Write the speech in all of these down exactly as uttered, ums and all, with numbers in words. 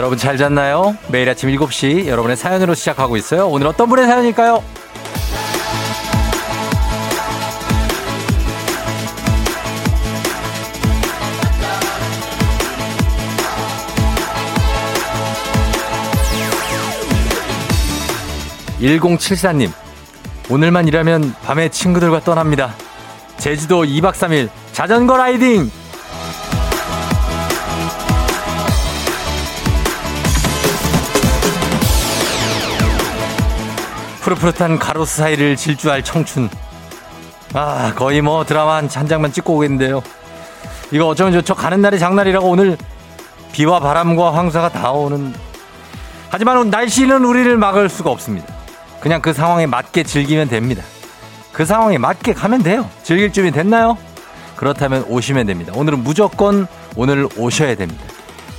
여러분 잘 잤나요? 매일 아침 일곱 시 여러분의 사연으로 시작하고 있어요. 오늘 어떤 분의 사연일까요? 일공칠사님, 오늘만 일하면 밤에 친구들과 떠납니다. 제주도 이박 삼일 자전거 라이딩. 푸릇푸릇한 가로수 사이를 질주할 청춘. 아, 거의 뭐 드라마 한, 한 장만 찍고 오겠는데요. 이거 어쩌면 좋죠. 가는 날이 장날이라고 오늘 비와 바람과 황사가 다 오는. 하지만 날씨는 우리를 막을 수가 없습니다. 그냥 그 상황에 맞게 즐기면 됩니다. 그 상황에 맞게 가면 돼요. 즐길 준비 됐나요? 그렇다면 오시면 됩니다. 오늘은 무조건 오늘 오셔야 됩니다.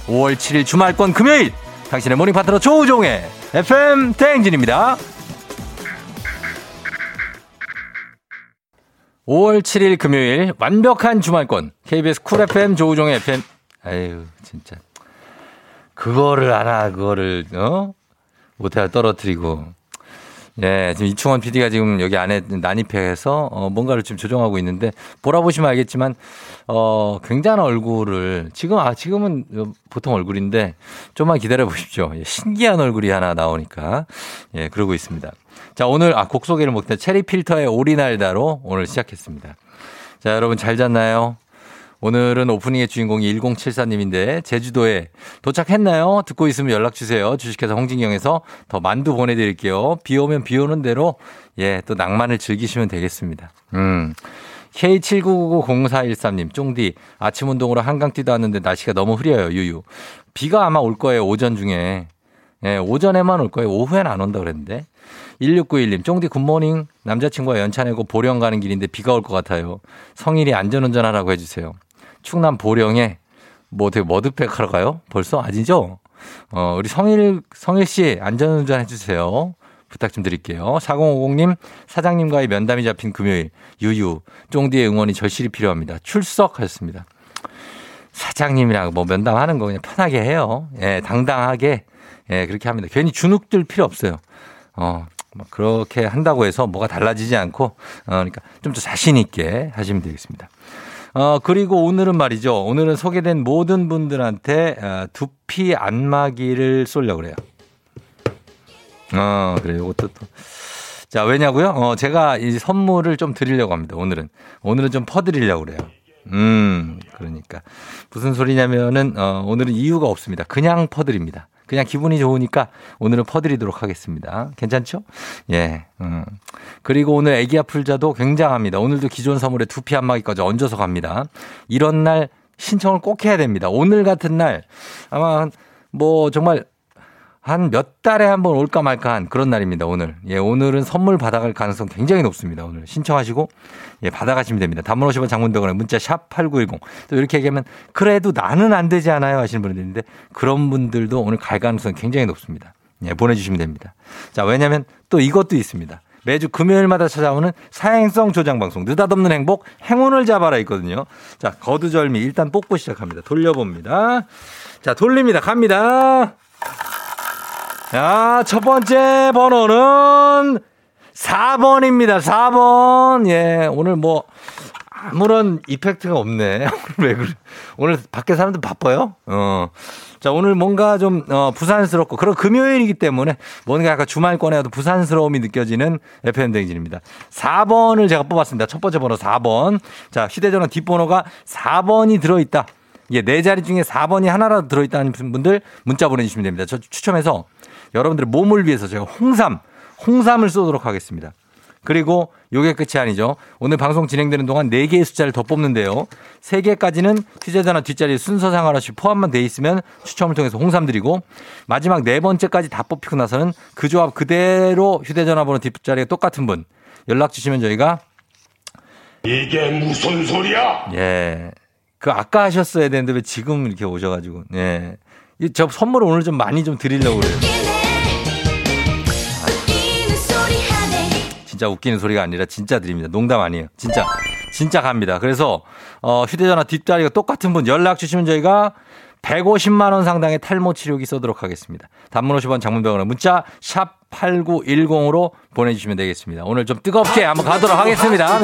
오월 칠일 주말권 금요일, 당신의 모닝 파트너 조우종의 에프엠 대행진입니다. 오월 칠일 금요일 완벽한 주말권 케이비에스 쿨 에프엠 조우종의 에프엠. 아유 진짜 그거를 하나 그거를 어? 못해 떨어뜨리고. 예, 지금 이충원 피디가 지금 여기 안에 난입해서 어, 뭔가를 지금 조정하고 있는데, 보라보시면 알겠지만 어, 굉장한 얼굴을 지금, 아, 지금은 보통 얼굴인데 좀만 기다려 보십시오. 예, 신기한 얼굴이 하나 나오니까. 예, 그러고 있습니다. 자, 오늘 아, 곡 소개를 못했다. 체리 필터의 오리날다로 오늘 시작했습니다. 자, 여러분 잘 잤나요? 오늘은 오프닝의 주인공이 일공칠사님인데 제주도에 도착했나요? 듣고 있으면 연락주세요. 주식회사 홍진경에서 더 만두 보내드릴게요. 비 오면 비 오는 대로, 예, 또 낭만을 즐기시면 되겠습니다. 음. 케이 칠구구구공사일삼님, 쫑디, 아침 운동으로 한강 뛰다 왔는데 날씨가 너무 흐려요, 유유. 비가 아마 올 거예요, 오전 중에. 예, 오전에만 올 거예요. 오후엔 안 온다 그랬는데. 일육구일님, 쫑디 굿모닝. 남자친구와 연차 내고 보령 가는 길인데 비가 올 것 같아요. 성일이 안전운전 하라고 해주세요. 충남 보령에 뭐 어떻게 머드백 하러 가요? 벌써 아니죠? 어, 우리 성일, 성일 씨 안전운전 해주세요. 부탁 좀 드릴게요. 사공오공님, 사장님과의 면담이 잡힌 금요일. 유유, 쫑디의 응원이 절실히 필요합니다. 출석하셨습니다. 사장님이랑 뭐 면담하는 거 그냥 편하게 해요. 예, 당당하게. 예, 그렇게 합니다. 괜히 주눅들 필요 없어요. 어, 막 그렇게 한다고 해서 뭐가 달라지지 않고, 어, 그러니까 좀 더 자신 있게 하시면 되겠습니다. 어, 그리고 오늘은 말이죠. 오늘은 소개된 모든 분들한테 어, 두피 안마기를 쏘려고 그래요. 어, 그래요. 이것도 또. 자, 왜냐고요? 어, 제가 이 선물을 좀 드리려고 합니다. 오늘은. 오늘은 좀 퍼드리려고 그래요. 음, 그러니까. 무슨 소리냐면은, 어, 오늘은 이유가 없습니다. 그냥 퍼드립니다. 그냥 기분이 좋으니까 오늘은 퍼드리도록 하겠습니다. 괜찮죠? 예. 음. 그리고 오늘 애기 아플자도 굉장합니다. 오늘도 기존 선물에 두피 안마기까지 얹어서 갑니다. 이런 날 신청을 꼭 해야 됩니다. 오늘 같은 날 아마 뭐 정말 한 몇 달에 한번 올까 말까 한 그런 날입니다, 오늘. 예, 오늘은 선물 받아갈 가능성 굉장히 높습니다, 오늘. 신청하시고, 예, 받아가시면 됩니다. 단문 오십 원, 장문병원에 문자 샵 팔구일공. 또 이렇게 얘기하면, 그래도 나는 안 되지 않아요? 하시는 분들 있는데, 그런 분들도 오늘 갈 가능성 굉장히 높습니다. 예, 보내주시면 됩니다. 자, 왜냐면 또 이것도 있습니다. 매주 금요일마다 찾아오는 사행성 조장방송, 느닷없는 행복, 행운을 잡아라 있거든요. 자, 거두절미, 일단 뽑고 시작합니다. 돌려봅니다. 자, 돌립니다. 갑니다. 자, 첫 번째 번호는 사번입니다. 사 번. 예, 오늘 뭐, 아무런 이펙트가 없네. 오늘 왜 그래. 오늘 밖에 사람들 바빠요? 어. 자, 오늘 뭔가 좀, 어, 부산스럽고, 그런 금요일이기 때문에 뭔가 약간 주말권에도 부산스러움이 느껴지는 에프엠 대행진입니다. 사 번을 제가 뽑았습니다. 첫 번째 번호 사 번. 자, 휴대전화 뒷번호가 사 번이 들어있다. 예, 네 자리 중에 사 번이 하나라도 들어있다는 분들 문자 보내주시면 됩니다. 저 추첨해서 여러분들의 몸을 위해서 제가 홍삼, 홍삼을 쏘도록 하겠습니다. 그리고 요게 끝이 아니죠. 오늘 방송 진행되는 동안 네 개의 숫자를 더 뽑는데요. 세 개까지는 휴대전화 뒷자리에 순서상 하나씩 포함만 돼 있으면 추첨을 통해서 홍삼 드리고, 마지막 네 번째까지 다 뽑히고 나서는 그 조합 그대로 휴대전화 번호 뒷자리에 똑같은 분 연락 주시면 저희가, 이게 무슨 소리야? 예. 그 아까 하셨어야 되는데 왜 지금 이렇게 오셔가지고. 예. 저 선물을 오늘 좀 많이 좀 드리려고 그래요. 진짜 웃기는 소리가 아니라 진짜 드립니다. 농담 아니에요. 진짜. 진짜 갑니다. 그래서 어, 휴대전화 뒷자리가 똑같은 분 연락 주시면 저희가 백오십만 원 상당의 탈모 치료기 쏘도록 하겠습니다. 단문 오십 원, 장문 백 원, 문자 샵 팔구일공으로 보내주시면 되겠습니다. 오늘 좀 뜨겁게 한번 가도록 하겠습니다. 아,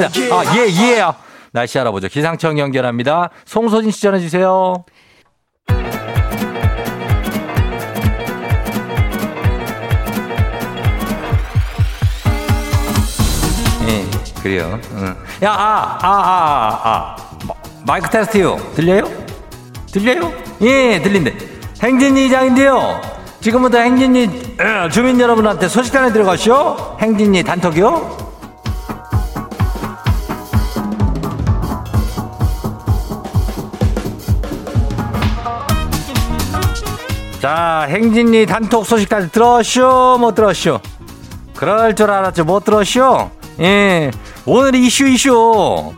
예, 예요. 날씨 알아보죠. 기상청 연결합니다. 송소진 씨 전해주세요. 예, 그래요. 응. 야, 아, 아, 아, 아. 마, 마이크 테스트요. 들려요? 들려요? 예, 들린대. 행진이 이장인데요. 지금부터 행진이 주민 여러분한테 소식 전해 들어가시오. 행진이 단톡이요. 자, 행진이 단톡 소식까지 들었쇼? 못 들었쇼? 그럴 줄 알았죠. 못 들었쇼? 예. 오늘 이슈 이슈.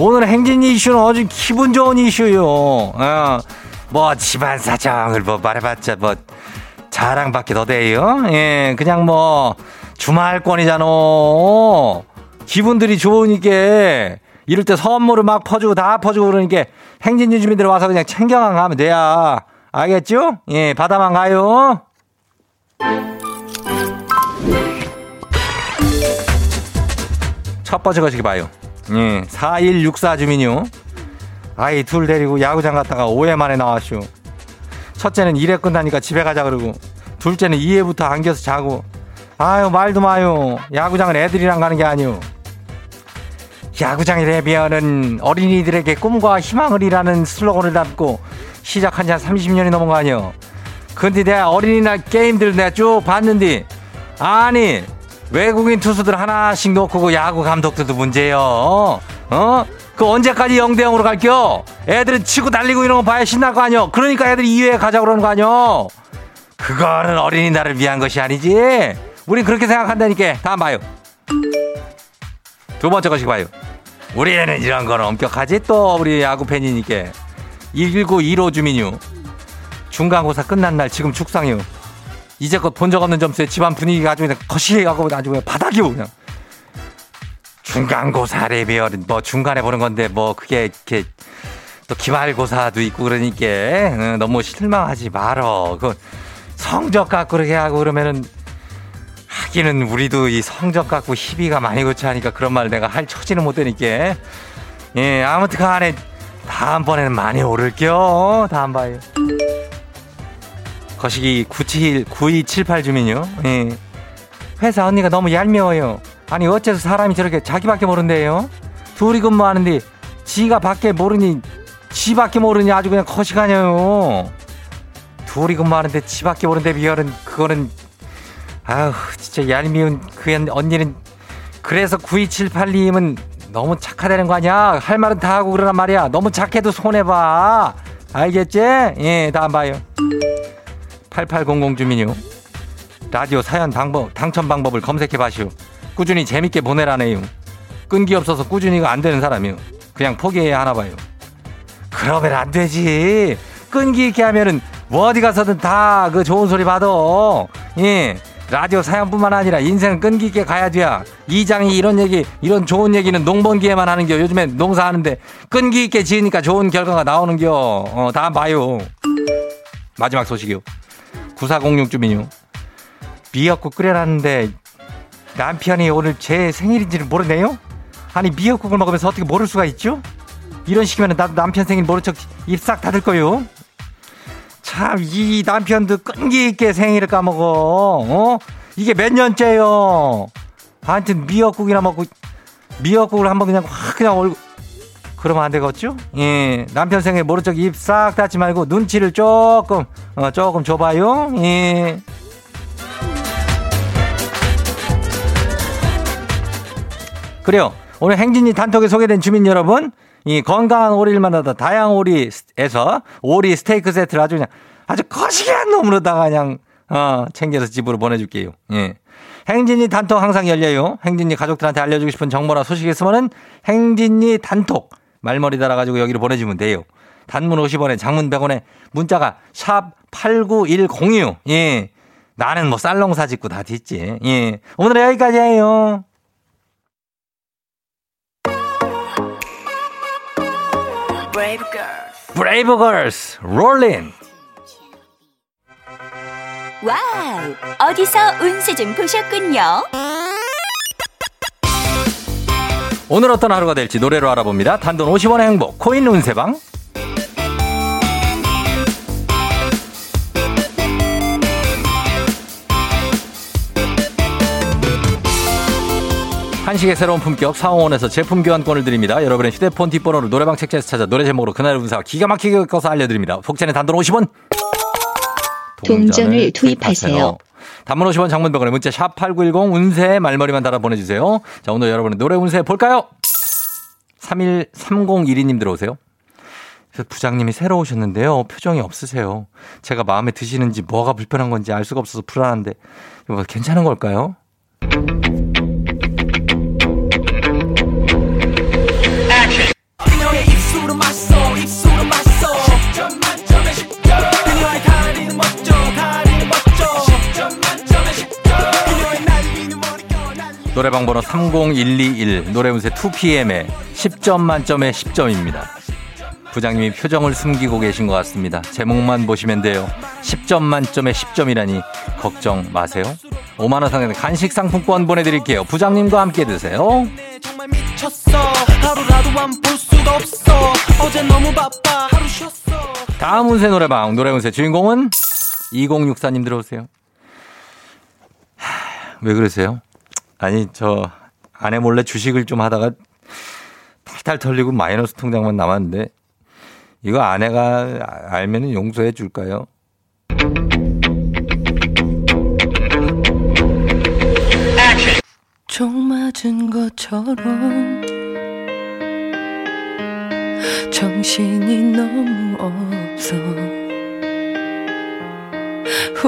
오늘 행진이 이슈는 아주 기분 좋은 이슈요. 어, 뭐 집안 사정을 뭐 말해봤자 뭐 자랑밖에 더 돼요. 예, 그냥 뭐 주말권이잖아. 기분들이 좋으니까. 이럴 때 선물을 막 퍼주고 다 퍼주고 그러니까 행진이 주민들 와서 그냥 챙겨만 가면 돼야. 알겠죠? 예, 바다만 가요. 첫 번째 거시기 봐요. 예, 사일육사 주민요. 아이 둘 데리고 야구장 갔다가 오해 만에 나왔슈. 첫째는 일회 끝나니까 집에 가자 그러고, 둘째는 이회부터 안겨서 자고. 아유 말도 마요. 야구장은 애들이랑 가는 게 아니오. 야구장이라면 어린이들에게 꿈과 희망을 이라는 슬로건을 담고 시작한 지 한 삼십 년이 넘은 거 아니요. 근데 내가 어린이날 게임들 내가 쭉 봤는데, 아니 외국인 투수들 하나씩 놓고 야구 감독들도 문제예요. 어? 그 언제까지 영대영으로 갈겨? 애들은 치고 달리고 이런 거 봐야 신날 거 아니요. 그러니까 애들이 이 회에 가자고 그러는 거 아니요. 그거는 어린이날을 위한 것이 아니지. 우린 그렇게 생각한다니까. 다음 봐요. 두 번째 것이 봐요. 우리 애는 이런 건 엄격하지. 또 우리 야구 팬이니까. 일구일오 주민요. 중간고사 끝난 날 지금 죽상이요. 이제껏 본 적 없는 점수에 집안 분위기가 아주 그냥 거시기하고 아주 그냥 바닥이요. 그냥 중간고사 레벨은 뭐 중간에 보는 건데 뭐 그게 이렇게 또 기말고사도 있고 그러니까 너무 실망하지 말어. 그 성적 갖고 그렇게 하고 그러면은 하기는 우리도 이 성적 갖고 희비가 많이 고차하니까 그런 말 내가 할 처지는 못 되니까. 예, 아무튼 간에 다음번에는 많이 오를게요. 다음 봐요. 거시기 구칠구이칠팔 주민요. 예. 회사 언니가 너무 얄미워요. 아니 어째서 사람이 저렇게 자기밖에 모른대요. 둘이 근무하는데 지가 밖에 모르니 지밖에 모르니 아주 그냥 거시가녀요. 둘이 근무하는데 지밖에 모른대 비열은 그거는 아휴 진짜 얄미운 그 언니는. 그래서 구이칠팔님은 너무 착하다는 거 아니야. 할 말은 다 하고 그러란 말이야. 너무 착해도 손해봐. 알겠지? 예, 다음 봐요. 팔팔공공 주민요. 라디오 사연 방법, 당첨 방법을 검색해봐시오. 꾸준히 재밌게 보내라네요. 끈기 없어서 꾸준히가 안 되는 사람이요. 그냥 포기해야 하나 봐요. 그러면 안 되지. 끈기 있게 하면은 뭐 어디 가서든 다 그 좋은 소리 받아. 예. 라디오 사연뿐만 아니라 인생은 끈기 있게 가야 돼야. 이장이 이런 얘기, 이런 좋은 얘기는 농번기에만 하는겨. 요즘에 농사하는데 끈기 있게 지으니까 좋은 결과가 나오는겨. 어, 다음 봐요. 마지막 소식이요. 구사공육 주민요. 미역국 끓여놨는데 남편이 오늘 제 생일인지는 모르네요? 아니 미역국을 먹으면서 어떻게 모를 수가 있죠? 이런 식이면 나도 남편 생일 모른 척 입 싹 닫을 거요. 참, 이 남편도 끈기 있게 생일을 까먹어. 어? 이게 몇 년째요? 하여튼 미역국이나 먹고, 미역국을 한번 그냥 확 그냥 얼굴, 그러면 안 되겠죠? 예. 남편 생일 모른 척 입 싹 닫지 말고 눈치를 조금, 어, 조금 줘봐요. 예. 그래요. 오늘 행진이 단톡에 소개된 주민 여러분. 이 건강한 오리를 만나다 다양한 오리에서 오리 스테이크 세트를 아주 그냥 아주 거시기한 놈으로다가 그냥 어, 챙겨서 집으로 보내줄게요. 예. 행진이 단톡 항상 열려요. 행진이 가족들한테 알려주고 싶은 정보나 소식이 있으면은 행진이 단톡 말머리 달아가지고 여기로 보내주면 돼요. 단문 오십 원에 장문 백 원에 문자가 샵 팔구일공이요. 예. 나는 뭐 쌀농사 짓고 다 됐지. 예. 오늘은 여기까지예요. Brave Girls. Brave Girls, Rawlin. 와우, 어디서 운세 좀 보셨군요. 오늘 어떤 하루가 될지 노래로 알아봅니다. 단돈 오십 원의 행복, 코인 운세방. 한식의 새로운 품격 사홍원에서 제품 교환권을 드립니다. 여러분의 휴대폰 뒷번호를 노래방 책자에서 찾아 노래 제목으로 그날의 운세와 기가 막히게 엮어서 알려드립니다. 복채는 단돈 오십 원. 동전을, 동전을 투입하세요. 투입하세요. 단문 오십 원, 장문 백 원에 문자 샵 팔구일공, 운세 말머리만 달아 보내주세요. 자, 오늘 여러분의 노래 운세 볼까요? 삼일삼공일이 님 들어오세요. 부장님이 새로 오셨는데요. 표정이 없으세요. 제가 마음에 드시는지 뭐가 불편한 건지 알 수가 없어서 불안한데 이거 괜찮은 걸까요? 노래방 번호 삼공일이일, 노래 운세 투피엠에 십 점 만점에 십 점입니다. 부장님이 표정을 숨기고 계신 것 같습니다. 제목만 보시면 돼요. 십 점 만점에 십 점이라니 걱정 마세요. 오만 원 상당의 간식 상품권 보내드릴게요. 부장님과 함께 드세요. 다음 운세 노래방, 노래 운세 주인공은 이공육사 님 들어오세요. 하, 왜 그러세요? 아니, 저 아내 몰래 주식을 좀 하다가 탈탈 털리고 마이너스 통장만 남았는데 이거 아내가 알면 용서해 줄까요? 총 맞은 것처럼 정신이 너무 없어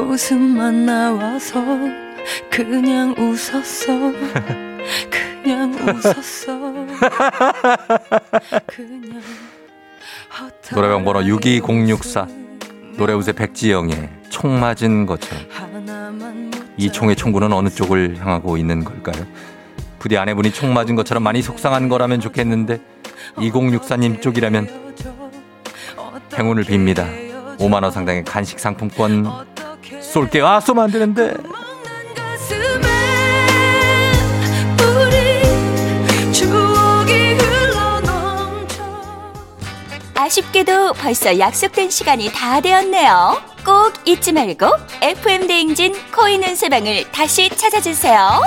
웃음만 나와서 그냥 웃었어. 그냥 웃었어. 그냥 노래방 번호 육이공육사, 노래 운세 백지영의 총 맞은 것처럼. 이 총의 총구는 어느 쪽을 향하고 있는 걸까요? 부디 아내분이 총 맞은 것처럼 많이 속상한 거라면 좋겠는데 이공육사 님 쪽이라면 행운을 빕니다. 오만 원 상당의 간식 상품권 쏠게요. 아, 쏘면 안 되는데. 아쉽게도 벌써 약속된 시간이 다 되었네요. 꼭 잊지 말고 에프엠 대행진 코인 운세방을 다시 찾아주세요.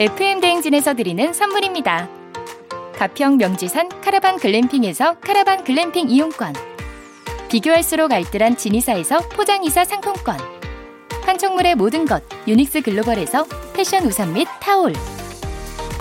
에프엠 대행진에서 드리는 선물입니다. 가평 명지산 카라반 글램핑에서 카라반 글램핑 이용권, 비교할수록 알뜰한 진이사에서 포장이사 상품권, 한청물의 모든 것 유닉스 글로벌에서 패션 우산 및 타올,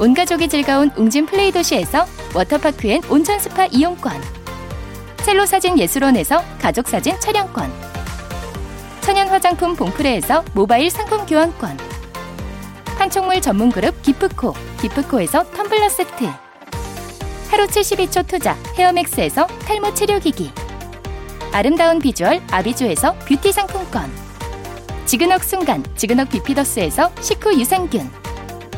온가족이 즐거운 웅진 플레이 도시에서 워터파크 앤 온천 스파 이용권, 첼로 사진 예술원에서 가족 사진 촬영권, 천연 화장품 봉프레에서 모바일 상품 교환권, 한총물 전문 그룹 기프코, 기프코에서 텀블러 세트, 하루 칠십이 초 투자 헤어맥스에서 탈모 치료기기, 아름다운 비주얼 아비주에서 뷰티 상품권, 지그넉 순간 지그넉 비피더스에서 식후 유산균,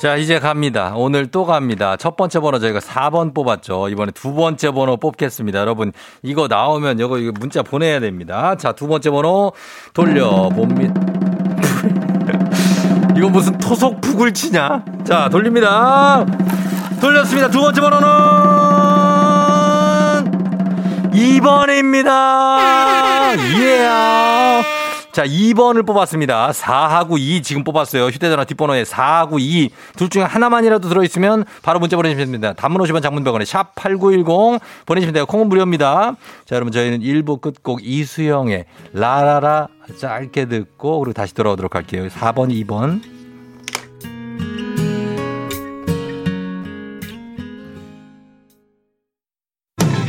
자, 이제 갑니다. 오늘 또 갑니다. 첫 번째 번호 저희가 사 번 뽑았죠. 이번에 두 번째 번호 뽑겠습니다. 여러분, 이거 나오면 이거 문자 보내야 됩니다. 자, 두 번째 번호 돌려봅니다. 이거 무슨 토속북을 치냐? 자, 돌립니다. 돌렸습니다. 두 번째 번호는 이 번입니다. 예. Yeah. 자, 이 번을 뽑았습니다. 사하고 이 지금 뽑았어요. 휴대전화 뒷번호에 사하고 이. 둘 중에 하나만이라도 들어있으면 바로 문자 보내주시면 됩니다. 단문 오십 원, 장문 백 원에 샵 팔구일공 보내주시면 돼요. 콩은 무료입니다. 자, 여러분 저희는 일 부 끝곡 이수영의 라라라 짧게 듣고 그리고 다시 돌아오도록 할게요. 사 번, 이 번.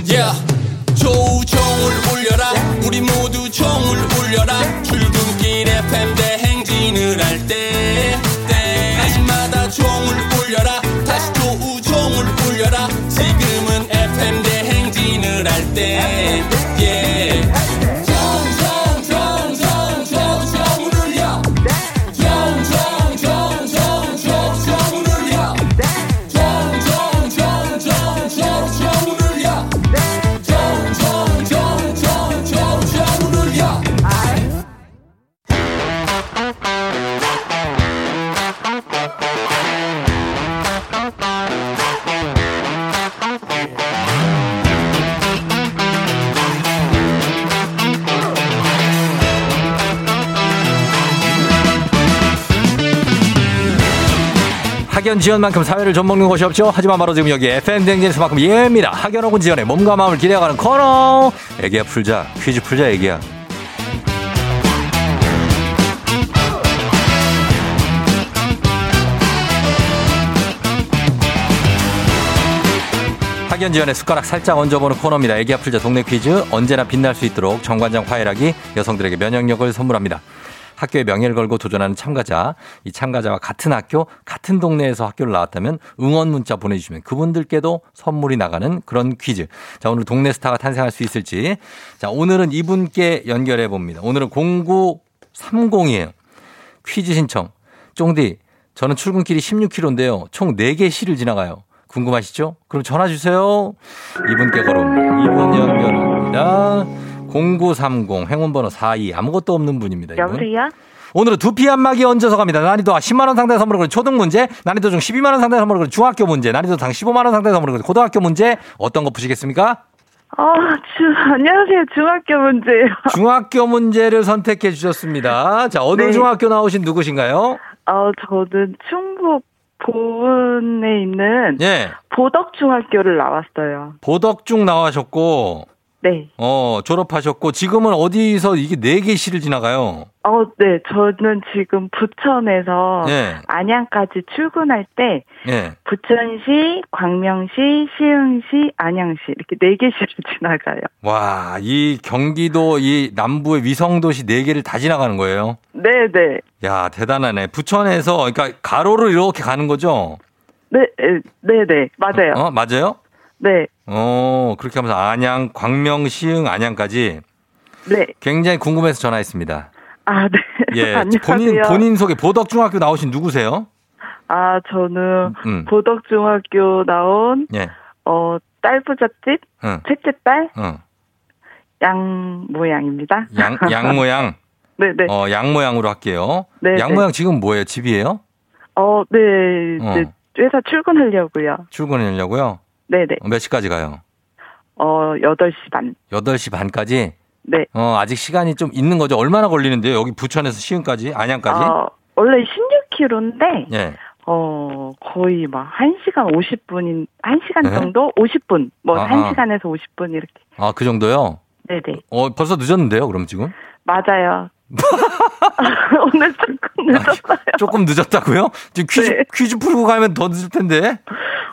Yeah. 조우종을 울려라. 우리 모두 종을 울려라. 출근길 에프엠 대행진을 할 때 때마다 종을 울려라. 다시 조우종을 울려라. 지금은 에프엠 대행진을 할 때 학연 지연만큼 사회를 젖먹는 곳이 없죠. 하지만 바로 지금 여기 에프엠 대행진에서만큼 예입니다. 학연 혹은 지연의 몸과 마음을 기대어가는 코너. 애기야 풀자. 퀴즈 풀자 애기야. 학연 지연의 숟가락 살짝 얹어보는 코너입니다. 애기야 풀자 동네 퀴즈. 언제나 빛날 수 있도록 정관장 화이락이 여성들에게 면역력을 선물합니다. 학교에 명예를 걸고 도전하는 참가자, 이 참가자와 같은 학교, 같은 동네에서 학교를 나왔다면 응원 문자 보내주시면 그분들께도 선물이 나가는 그런 퀴즈. 자, 오늘 동네 스타가 탄생할 수 있을지. 자, 오늘은 이분께 연결해 봅니다. 오늘은 공구삼공이에요. 퀴즈 신청. 쫑디, 저는 출근길이 십육 킬로미터인데요. 총 네 개 시를 지나가요. 궁금하시죠? 그럼 전화 주세요. 이분께 걸어옵니다. 이분 연결합니다. 공구삼공 행운번호 사십이 아무것도 없는 분입니다. 여보세요? 오늘은 두피 안마기 얹어서 갑니다. 난이도 십만 원 상당의 선물을 초등 문제, 난이도 중 십이만 원 상당의 선물을 중학교 문제, 난이도 당 십오만 원 상당의 선물을 고등학교 문제. 어떤 거 푸시겠습니까? 아, 어, 안녕하세요. 중학교 문제요. 중학교 문제를 선택해 주셨습니다. 자, 어느 네. 중학교 나오신 누구신가요? 어, 저는 충북 보은에 있는 예. 보덕중학교를 나왔어요. 보덕중 나와셨고 네. 어, 졸업하셨고, 지금은 어디서 이게 네 개 시를 지나가요? 어, 네. 저는 지금 부천에서 네. 안양까지 출근할 때, 네. 부천시, 광명시, 시흥시, 안양시, 이렇게 네 개 시를 지나가요. 와, 이 경기도, 이 남부의 위성도시 네 개를 다 지나가는 거예요? 네네. 야, 대단하네. 부천에서, 그러니까 가로로 이렇게 가는 거죠? 네, 네네. 맞아요. 어, 어 맞아요? 네. 어, 그렇게 하면서 안양, 광명, 시흥, 안양까지. 네. 굉장히 궁금해서 전화했습니다. 아, 네. 예. 안녕하세요. 본인, 본인 소개, 보덕중학교 나오신 누구세요? 아, 저는 음. 보덕중학교 나온, 예. 어, 딸부잣집, 응. 셋째 딸, 응. 양 모양입니다. 양, 양 모양? 네네. 어, 양 모양으로 할게요. 네. 양 모양 지금 뭐예요? 집이에요? 어, 네. 어. 네. 회사 출근하려고요. 출근하려고요? 네네. 몇 시까지 가요? 어, 여덟 시 반. 여덟 시 반까지? 네. 어, 아직 시간이 좀 있는 거죠? 얼마나 걸리는데요? 여기 부천에서 시흥까지? 안양까지? 어, 원래 십육 킬로미터인데, 네. 어, 거의 막 한 시간 오십 분인, 한 시간 네? 정도? 오십 분. 뭐, 아, 한 시간에서 오십 분 이렇게. 아, 그 정도요? 네네. 어, 벌써 늦었는데요, 그럼 지금? 맞아요. 오늘 조금 늦었어요. 아, 조금 늦었다고요? 지금 퀴즈, 네. 퀴즈 풀고 가면 더 늦을 텐데.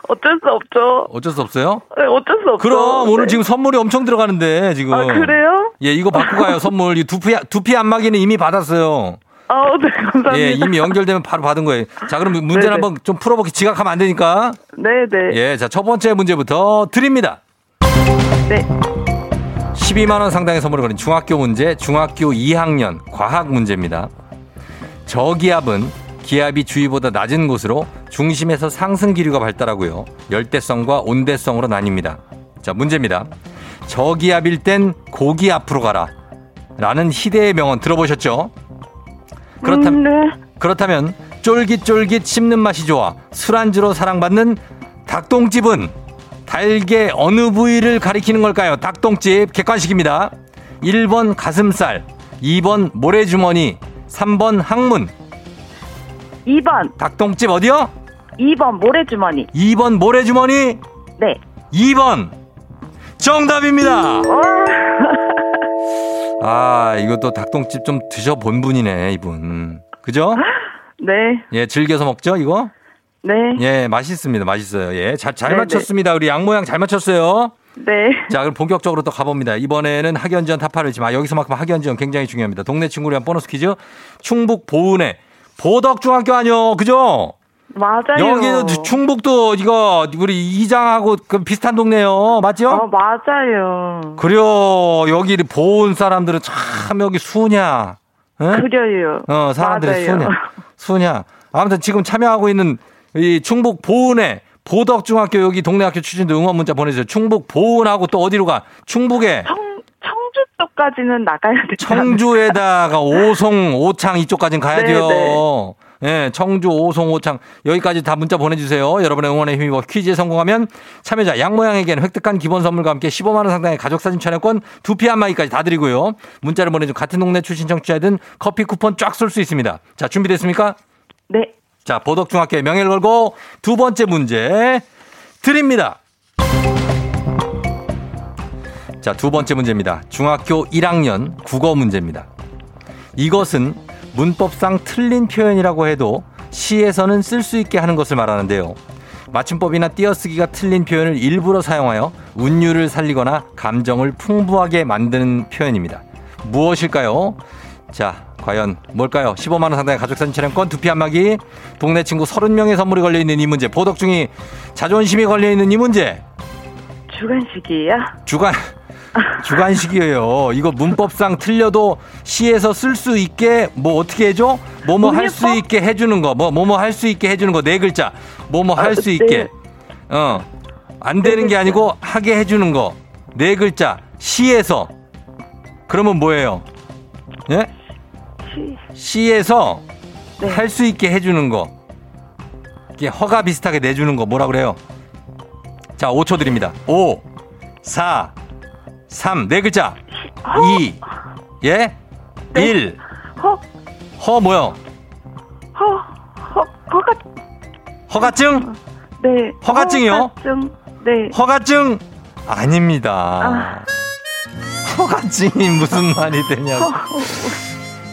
어쩔 수 없죠. 어쩔 수 없어요? 네, 어쩔 수 없죠. 그럼 오늘 네. 지금 선물이 엄청 들어가는데 지금. 아, 그래요? 예, 이거 받고 가요. 선물. 이 두피 두피 안마기는 이미 받았어요. 아, 네, 감사합니다. 예, 이미 연결되면 바로 받은 거예요. 자, 그럼 문제를 네네. 한번 좀 풀어보기. 지각하면 안 되니까. 네네. 예, 자, 첫 번째 문제부터 드립니다. 네. 십이만 원 상당의 선물을 거는 중학교 문제, 중학교 이 학년 과학 문제입니다. 저기압은 기압이 주위보다 낮은 곳으로 중심에서 상승 기류가 발달하고요. 열대성과 온대성으로 나뉩니다. 자, 문제입니다. 저기압일 땐 고기압으로 가라 라는 희대의 명언 들어보셨죠? 그렇다, 음, 네. 그렇다면 쫄깃쫄깃 씹는 맛이 좋아 술안주로 사랑받는 닭똥집은 닭의 어느 부위를 가리키는 걸까요? 닭똥집 객관식입니다. 일 번 가슴살, 이 번 모래주머니, 삼 번 항문. 이 번 닭똥집 어디요? 이 번 모래주머니. 이 번 모래주머니? 네. 이 번 정답입니다. 아, 이것도 닭똥집 좀 드셔본 분이네, 이분. 그죠? 네. 예, 즐겨서 먹죠, 이거? 네. 예, 맛있습니다. 맛있어요. 예, 자, 잘 네네. 맞췄습니다. 우리 양모양 잘 맞췄어요. 네. 자, 그럼 본격적으로 또 가봅니다. 이번에는 학연지원 타파를 지금, 아, 여기서만큼 학연지원 굉장히 중요합니다. 동네 친구를 위한 보너스 퀴즈. 충북 보은의 보덕중학교 아니요, 그죠? 맞아요. 여기는 충북도 이거 우리 이장하고 그 비슷한 동네요, 맞죠? 어, 맞아요. 그래요. 여기 보은 사람들은 참 여기 수냐. 응? 그래요. 어, 사람들이 수냐. 수냐. 아무튼 지금 참여하고 있는 이 충북 보은의 보덕중학교 여기 동네 학교 출신도 응원 문자 보내주세요. 충북 보은하고 또 어디로 가? 충북에 청, 청주 쪽까지는 나가야 돼요. 청주에다가 오송, 오창 이쪽까지는 가야 돼요. 네네. 예, 청주, 오송, 오창 여기까지 다 문자 보내주세요. 여러분의 응원에 힘입어 퀴즈에 성공하면 참여자 양모양에게는 획득한 기본 선물과 함께 십오만 원 상당의 가족사진 촬영권 두피 한 마리까지 다 드리고요. 문자를 보내준 같은 동네 출신 청취자든 커피 쿠폰 쫙 쏠 수 있습니다. 자, 준비됐습니까? 네. 자, 보덕중학교에 명예를 걸고 두 번째 문제 드립니다. 자, 두 번째 문제입니다. 중학교 일 학년 국어 문제입니다. 이것은 문법상 틀린 표현이라고 해도 시에서는 쓸 수 있게 하는 것을 말하는데요. 맞춤법이나 띄어쓰기가 틀린 표현을 일부러 사용하여 운율을 살리거나 감정을 풍부하게 만드는 표현입니다. 무엇일까요? 자, 과연 뭘까요? 십오만 원 상당의 가족사진 촬영권, 두피 한 마리, 동네 친구 서른 명의 선물이 걸려있는 이 문제, 보덕중이 자존심이 걸려있는 이 문제. 주관식이에요? 주관... 주관식이에요. 이거 문법상 틀려도 시에서 쓸 수 있게 뭐 어떻게 해줘? 뭐뭐 할 수 있게 해주는 거. 뭐 뭐뭐 할 수 있게 해주는 거. 네 글자. 뭐뭐 할 수 있게. 어, 안 되는 게 아니고 하게 해주는 거. 네 글자. 시에서. 그러면 뭐예요? 예? 시에서 할 수 있게 해주는 거. 이게 허가 비슷하게 내주는 거. 뭐라 그래요? 자, 오 초 드립니다. 오, 사, 삼, 네 글자. 허. 이, 예? 네. 일. 허. 허, 뭐요? 허, 허, 허가. 허가증? 네. 허가증이요? 허가증, 네. 허가증? 아닙니다. 아. 허가증이 무슨 말이 되냐고. 허.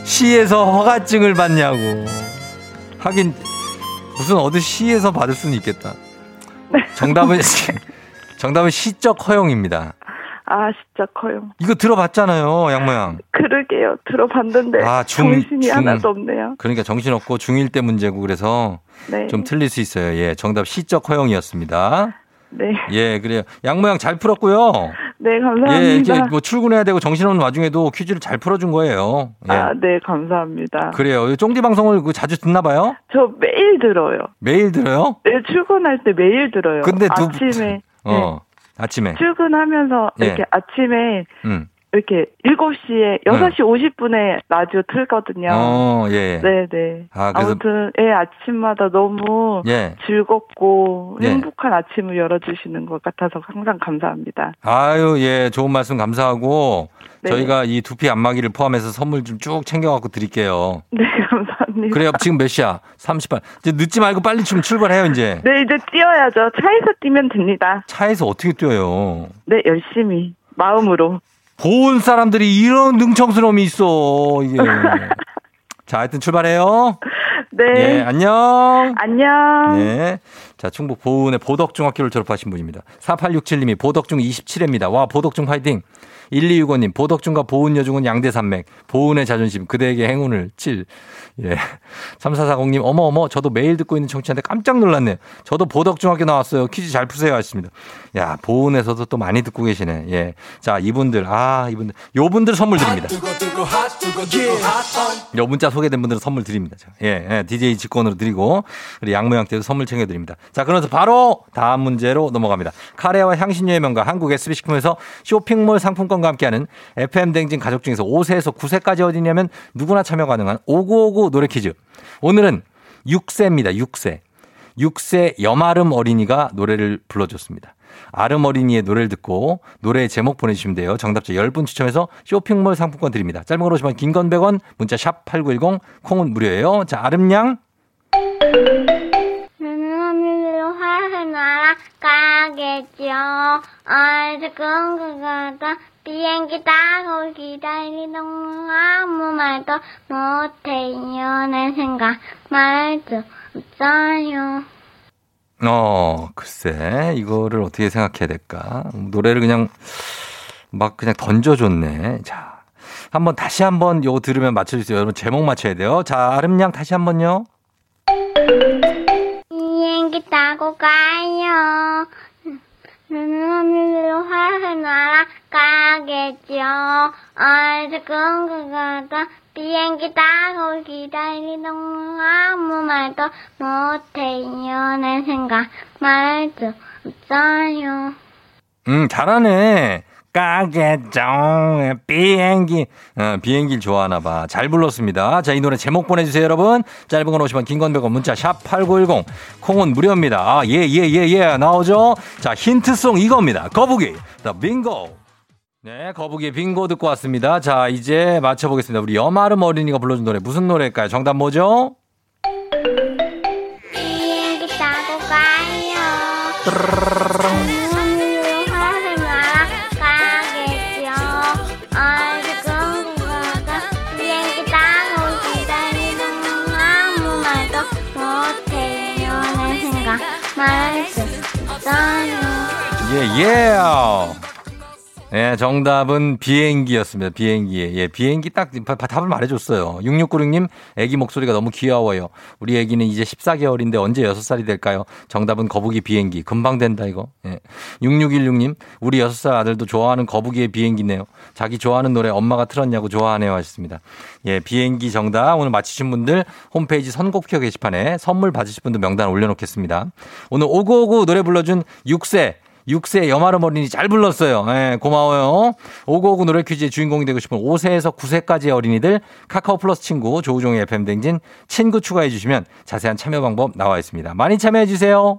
시에서 허가증을 받냐고. 하긴, 무슨 어디 시에서 받을 수는 있겠다. 네. 정답은, 정답은 시적 허용입니다. 아, 진짜 커요. 이거 들어봤잖아요, 양모양. 그러게요. 들어봤는데 아, 중, 정신이 중, 하나도 없네요. 그러니까 정신없고 중일 때 문제고 그래서 네. 좀 틀릴 수 있어요. 예, 정답 시적 허용이었습니다. 네. 예, 그래요. 양모양 잘 풀었고요. 네, 감사합니다. 예, 이제 뭐 출근해야 되고 정신없는 와중에도 퀴즈를 잘 풀어준 거예요. 예. 아, 네, 감사합니다. 그래요. 쫑디 방송을 자주 듣나 봐요? 저 매일 들어요. 매일 들어요? 네, 출근할 때 매일 들어요. 근데 아침에. 두, 어. 네. 아침에. 출근하면서 이렇게 예. 아침에 음. 이렇게 일곱 시에 여섯 시 음. 오십 분에 라디오 틀거든요. 어, 예. 네네. 아, 아무튼 예, 아침마다 너무 예. 즐겁고 예. 행복한 아침을 열어주시는 것 같아서 항상 감사합니다. 아유, 예, 좋은 말씀 감사하고 네. 저희가 이 두피 안마기를 포함해서 선물 좀 쭉 챙겨갖고 드릴게요. 네, 감사합니다. 그래요, 지금 몇 시야? 삼십팔. 이제 늦지 말고 빨리 좀 출발해요, 이제. 네, 이제 뛰어야죠. 차에서 뛰면 됩니다. 차에서 어떻게 뛰어요? 네, 열심히 마음으로. 보은 사람들이 이런 능청스러움이 있어, 이게. 자, 하여튼 출발해요. 네. 예, 안녕. 안녕. 네. 자, 충북 보은의 보덕중학교를 졸업하신 분입니다. 사팔육칠님이 보덕중 이십칠회입니다. 와, 보덕중 파이팅. 일이육오님 보덕중과 보은여중은 양대산맥. 보은의 자존심 그대에게 행운을 칠. 예. 삼사사공님 어머어머 저도 매일 듣고 있는 청취한테 깜짝 놀랐네요. 저도 보덕중학교 나왔어요. 퀴즈 잘 푸세요 하십니다. 야, 보은에서도 또 많이 듣고 계시네. 예. 자, 이분들 아 이분들 요분들 선물 드립니다. 요 문자 소개된 분들은 선물 드립니다. 예, 예. 디제이 직권으로 드리고 그리고 양모양태도 선물 챙겨드립니다. 자, 그러면서 바로 다음 문제로 넘어갑니다. 카레와 향신료의 명가 한국 에스비씨컴에서 쇼핑몰 상품권과 함께하는 에프엠 대행진 가족 중에서 오세에서 구세까지 어디냐면 누구나 참여 가능한 오구오구 노래 퀴즈. 오늘은 육세입니다. 육세. 육세 여마름 어린이가 노래를 불러줬습니다. 아름 어린이의 노래를 듣고 노래의 제목 보내주시면 돼요. 정답자 열 분 추첨해서 쇼핑몰 상품권 드립니다. 짧은 걸 오시면 긴 건 백 원, 문자 샵 팔구일공, 콩은 무료예요. 자, 아름 양. 눈으로 하늘 날아가겠죠. 어제 꿈꾸고도 비행기 타고 기다리는 동안 아무 말도 못해요. 내 생각 말도 없어요. 어, 글쎄, 이거를 어떻게 생각해야 될까? 노래를 그냥 막 그냥 던져줬네. 자, 한번 다시 한번 요거 들으면 맞춰주세요. 여러분, 제목 맞춰야 돼요. 자, 아름양 다시 한번요. 비행기 타고 가요. 하늘로 화를 날아가겠죠. 어제 꿈꾸고도 비행기 타고 기다리는 동안 아무 말도 못해요. 내 생각 말도 없어요. 음, 잘하네. 가겠죠. 비행기. 어, 비행기를 좋아하나 봐. 잘 불렀습니다. 자, 이 노래 제목 보내주세요, 여러분. 짧은 건 오십 원, 긴 건 백 원, 문자 샵 팔구일공. 콩은 무료입니다. 아, 예, 예, 예, 예. 나오죠? 자, 힌트송 이겁니다. 거북이. 자, 빙고. 네, 거북이 빙고 듣고 왔습니다. 자, 이제 맞춰보겠습니다. 우리 여마름 어린이가 불러준 노래. 무슨 노래일까요? 정답 뭐죠? 비행기 타고 가요. 예, 예. 예, 정답은 비행기였습니다. 비행기. 예, 비행기 딱 답을 말해줬어요. 육육구육님, 애기 목소리가 너무 귀여워요. 우리 애기는 이제 십사개월인데 언제 여섯살이 될까요? 정답은 거북이 비행기. 금방 된다, 이거. 예. 육육일육님, 우리 여섯살 아들도 좋아하는 거북이의 비행기네요. 자기 좋아하는 노래 엄마가 틀었냐고 좋아하네요. 하셨습니다. 예, 비행기 정답. 오늘 맞히신 분들 홈페이지 선곡표 게시판에 선물 받으실 분들 명단 올려놓겠습니다. 오늘 오구오구 노래 불러준 육세. 육세 여마름 어린이 잘 불렀어요. 네, 고마워요. 오구오구 노래 퀴즈의 주인공이 되고 싶은 오세에서 구세까지의 어린이들 카카오 플러스 친구 조우종의 에프엠 댕진 친구 추가해 주시면 자세한 참여 방법 나와 있습니다. 많이 참여해 주세요.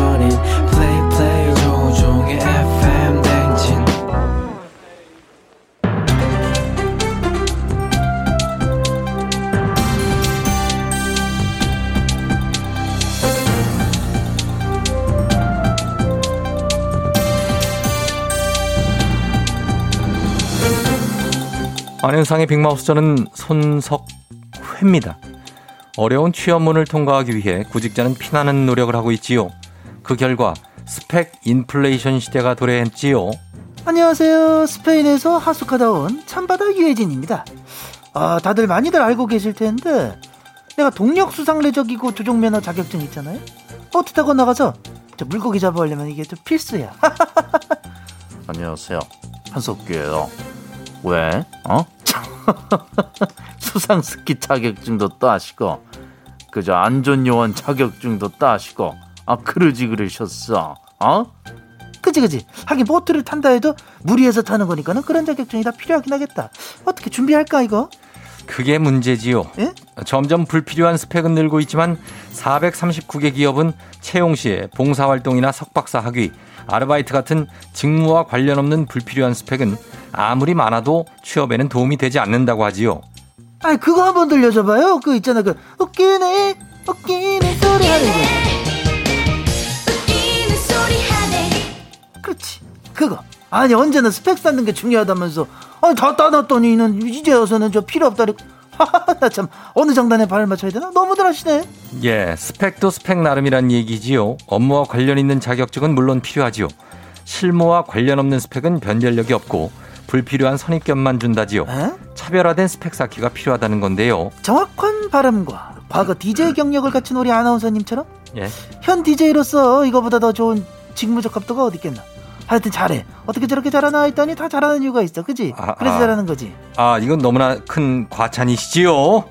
on it. Play play 조종의 에프엠 댕진. 안현상의 빅마우스, 저는 손석회입니다. 어려운 취업문을 통과하기 위해 구직자는 피나는 노력을 하고 있지요. 그 결과 스펙 인플레이션 시대가 도래했지요. 안녕하세요. 스페인에서 하숙하다 온 참바다 유혜진입니다. 아, 다들 많이들 알고 계실 텐데 내가 동력수상 레저기고 조종면허 자격증 있잖아요. 보트 타고 나가서 저 물고기 잡아오려면 이게 좀 필수야. 안녕하세요. 한석규예요. 왜? 어? 수상 스키 자격증도 따시고 그저 안전요원 자격증도 따시고 아 그러지 그러셨어. 어? 그치 그치. 하긴 보트를 탄다 해도 무리해서 타는 거니까는 그런 자격증이 다 필요하긴 하겠다. 어떻게 준비할까 이거? 그게 문제지요. 에? 점점 불필요한 스펙은 늘고 있지만 사백삼십구개 기업은 채용 시에 봉사활동이나 석박사 학위, 아르바이트 같은 직무와 관련 없는 불필요한 스펙은 아무리 많아도 취업에는 도움이 되지 않는다고 하지요. 아니 그거 한번 들려줘봐요. 그 있잖아 그 웃기네 웃기네 소리 하는 거. 웃기네 소리 하네. 그렇지 그거. 아니 언제나 스펙 쌓는 게 중요하다면서. 아니 다 따놨더니는 이제 와서는 저 필요 없다니. 나 참 어느 장단에 발을 맞춰야 되나? 너무들 하시네. 예, 스펙도 스펙 나름이란 얘기지요. 업무와 관련 있는 자격증은 물론 필요하지요. 실무와 관련 없는 스펙은 변별력이 없고 불필요한 선입견만 준다지요. 에? 차별화된 스펙 쌓기가 필요하다는 건데요. 정확한 바람과 과거 디제이 경력을 갖춘 우리 아나운서님처럼 예? 현 디제이로서 이거보다 더 좋은 직무적 합도가 어디 있겠나. 하여튼 잘해. 어떻게 저렇게 잘하나 했더니 다 잘하는 이유가 있어. 그지? 아, 그래서 아, 잘하는 거지. 아 이건 너무나 큰 과찬이시지요.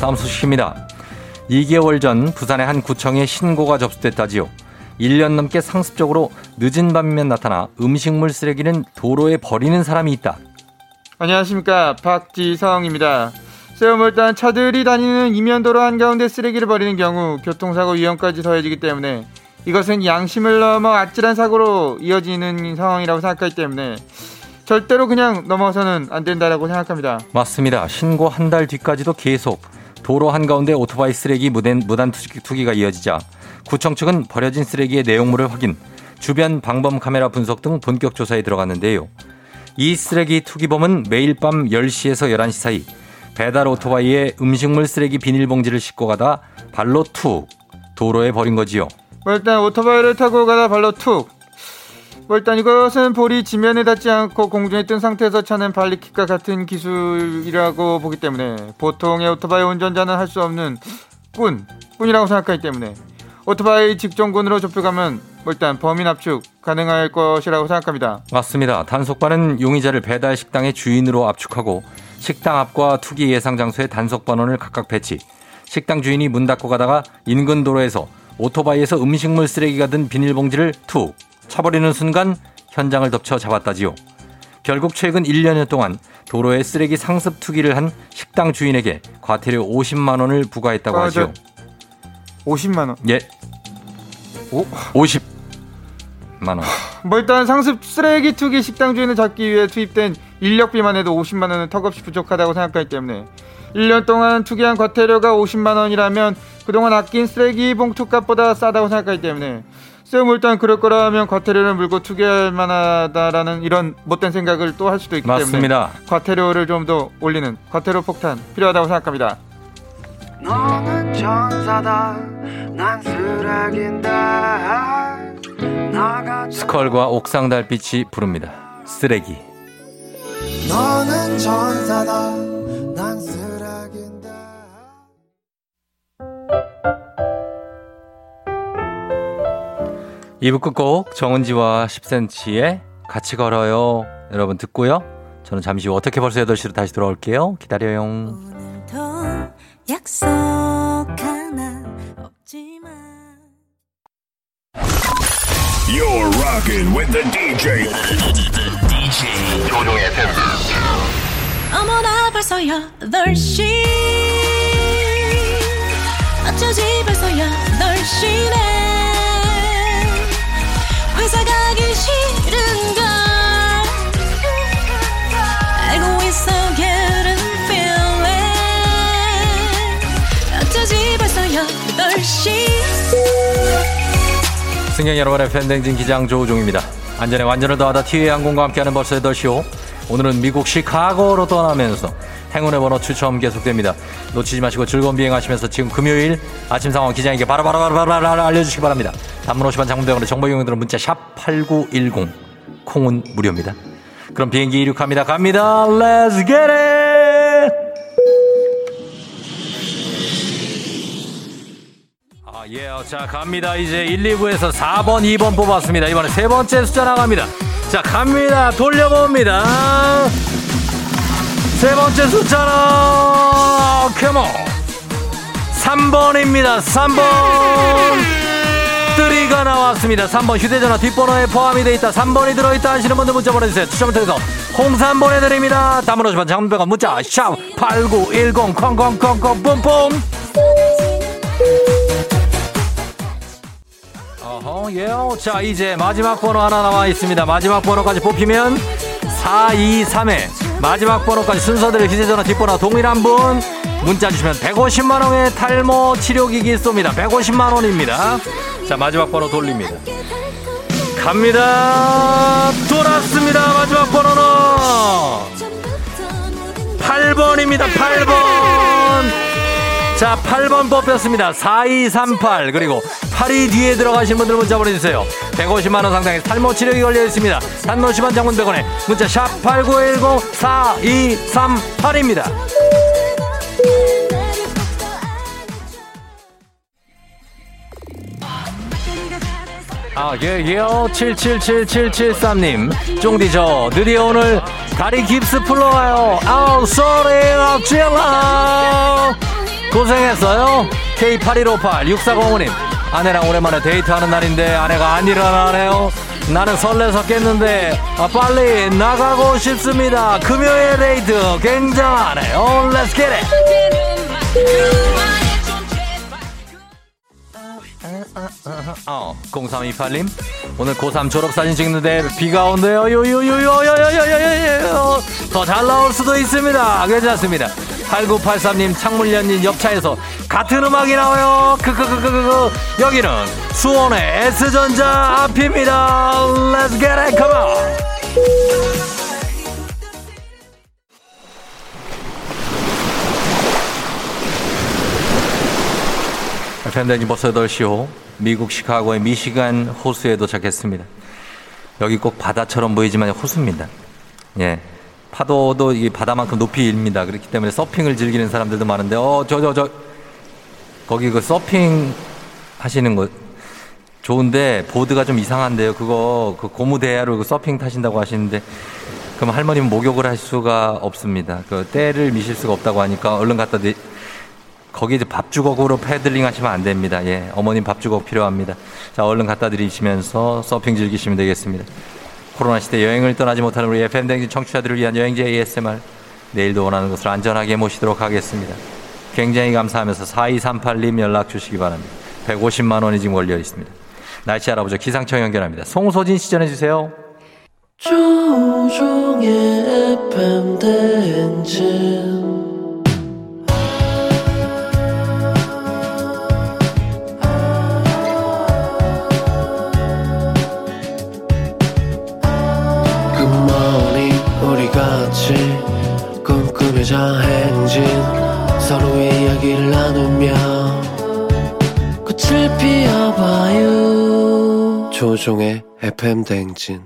다음 소식입니다. 이 개월 전 부산의 한 구청에 신고가 접수됐다지요. 일 년 넘게 상습적으로 늦은 밤이면 나타나 음식물 쓰레기는 도로에 버리는 사람이 있다. 안녕하십니까, 박지성입니다. 쇠염을 딴 차들이 다니는 이면도로 한가운데 쓰레기를 버리는 경우 교통사고 위험까지 더해지기 때문에 이것은 양심을 넘어 아찔한 사고로 이어지는 상황이라고 생각하기 때문에 절대로 그냥 넘어서는 안 된다라고 생각합니다. 맞습니다. 신고 한 달 뒤까지도 계속 도로 한가운데 오토바이 쓰레기 무단, 무단 투기가 이어지자 구청 측은 버려진 쓰레기의 내용물을 확인, 주변 방범 카메라 분석 등 본격 조사에 들어갔는데요. 이 쓰레기 투기범은 매일 밤 열 시에서 열한 시 사이 배달 오토바이에 음식물 쓰레기 비닐봉지를 싣고 가다 발로 툭 도로에 버린 거지요. 뭐 일단 오토바이를 타고 가다 발로 툭. 뭐 일단 이것은 볼이 지면에 닿지 않고 공중에 뜬 상태에서 차는 발리킥과 같은 기술이라고 보기 때문에 보통의 오토바이 운전자는 할 수 없는 꾼, 꾼이라고 생각하기 때문에 오토바이 직종군으로 좁혀가면 일단 범인 압축 가능할 것이라고 생각합니다. 맞습니다. 단속반은 용의자를 배달 식당의 주인으로 압축하고 식당 앞과 투기 예상 장소에 단속반원을 각각 배치, 식당 주인이 문 닫고 가다가 인근 도로에서 오토바이에서 음식물 쓰레기가 든 비닐봉지를 툭 차버리는 순간 현장을 덮쳐 잡았다지요. 결국 최근 일 년여 동안 도로에 쓰레기 상습 투기를 한 식당 주인에게 과태료 오십만 원을 부과했다고 아, 하지요. 오십만 원? 예. 오? 오십만 원. 뭐 일단 상습 쓰레기 투기 식당 주인을 잡기 위해 투입된 인력비만 해도 오십만 원은 턱없이 부족하다고 생각하기 때문에 일 년 동안 투기한 과태료가 오십만 원이라면 그동안 아낀 쓰레기 봉투값보다 싸다고 생각하기 때문에 쌤 일단 그럴 거라면 과태료를 물고 투기할 만하다라는 이런 못된 생각을 또 할 수도 있기 맞습니다. 때문에 맞습니다. 과태료를 좀 더 올리는 과태료 폭탄 필요하다고 생각합니다. 너는 천사다 난 쓰레기인다 나가... 스컬과 옥상달빛이 부릅니다. 쓰레기. 너는 전사다 난 쓰라긴다. 이 부 끝곡 정은지와 십 센티미터의 같이 걸어요 여러분 듣고요. 저는 잠시 후 어떻게 벌써 여덟 시로 다시 돌아올게요. 기다려요. 오늘도 약속 하나 없지만 You're rockin' with the 디제이. 디제이 조종의 팬들. 어머나 벌써 여덟 시. 어쩌지 벌써 여덟 시네. 회사 가기 싫은걸. 알고 있어 getting feeling. 어쩌지 벌써 여덟 시. 승객 여러분의 에프엠 대행진 기장 조우종입니다. 안전에 완전을 더하다 티웨이 항공과 함께하는 벌써 여덟 시오. 오늘은 미국 시카고로 떠나면서 행운의 번호 추첨 계속됩니다. 놓치지 마시고 즐거운 비행하시면서 지금 금요일 아침 상황 기장에게 바로바로 바로 바로 바로 알려주시기 바랍니다. 단문 오십 원 장문병원의 정보 이용료들은 문자 샵 팔구일공 콩은 무료입니다. 그럼 비행기 이륙합니다. 갑니다. Let's get it! 예, yeah, 자 갑니다. 이제 일, 이 부에서 사 번, 이 번 뽑았습니다. 이번에 세 번째 숫자 나갑니다. 자 갑니다. 돌려봅니다. 세 번째 숫자는 컴온 삼 번입니다. 삼 번 뜨리가 나왔습니다. 삼 번 휴대전화 뒷번호에 포함이 되어 있다. 삼 번이 들어있다 하시는 분들 문자 보내주세요. 추첨을 통해서 홍삼 보내드립니다. 담으러 오시면 장문병원 문자 샵 팔구일공 콩콩콩콩 뿜뿜. 어, 예요. 자, 이제 마지막 번호 하나 남아 있습니다. 마지막 번호까지 뽑히면 사이삼회 마지막 번호까지 순서대로 휴대전화 뒷번호 동일한 분 문자 주시면 백오십만원의 탈모 치료기기 쏩니다. 백오십만원입니다. 자, 마지막 번호 돌립니다. 갑니다. 돌았습니다. 마지막 번호는 팔번입니다. 팔번. 자, 팔번 뽑혔습니다. 사이삼팔 그리고 팔이 뒤에 들어가신 분들 문자 보내주세요. 백오십만원 상당의 탈모 치료기 걸려있습니다. 단문 오십원 장문 백원에 문자 샵 팔구일공 사이삼팔입니다. 아, 예, 예요. 칠칠칠칠칠삼님. 쫑디, 저 드디어 오늘 다리 깁스 풀러가요. 아우, 쏘리, 아찔라. 고생했어요. 케이 팔일오팔 육사공오님 아내랑 오랜만에 데이트하는 날인데 아내가 안 일어나네요. 나는 설레서 깼는데 아, 빨리 나가고 싶습니다. 금요일 데이트 굉장하네요. Let's get it. 어, 공삼이팔님 오늘 고삼 졸업사진 찍는데 비가 온대요. 요요요요요요요요요 더 잘 나올 수도 있습니다. 괜찮습니다. 팔구팔삼님 창물련님 옆차에서 같은 음악이 나와요. 크크크크크 여기는 수원의 S전자 앞입니다. Let's get it, come on. 에프엠 대행진 벌써 여덟시호 미국 시카고의 미시간 호수에 도착했습니다. 여기 꼭 바다처럼 보이지만 호수입니다. 예. 파도도 이 바다만큼 높이 일니다. 그렇기 때문에 서핑을 즐기는 사람들도 많은데, 어, 저, 저, 저, 거기 그 서핑 하시는 거 좋은데, 보드가 좀 이상한데요. 그거, 그 고무대야로 그 서핑 타신다고 하시는데, 그럼 할머님은 목욕을 할 수가 없습니다. 그 때를 미실 수가 없다고 하니까, 얼른 갖다, 내, 거기 이제 밥주걱으로 패들링 하시면 안 됩니다. 예. 어머님 밥주걱 필요합니다. 자, 얼른 갖다 드리시면서 서핑 즐기시면 되겠습니다. 코로나 시대 여행을 떠나지 못하는 우리 에프엠 대행진 청취자들을 위한 여행지 에이에스엠알 내일도 원하는 곳을 안전하게 모시도록 하겠습니다. 굉장히 감사하면서 사이삼팔님 연락 주시기 바랍니다. 백오십만 원이 지금 걸려 있습니다. 날씨 알아보죠. 기상청 연결합니다. 송소진 시전해 주세요. 조종의 에프엠 대행진 같이 꿈꾸며자 행진 서로의 이야기를 나누며 꽃을 피워봐요. 조종의 에프엠 대행진.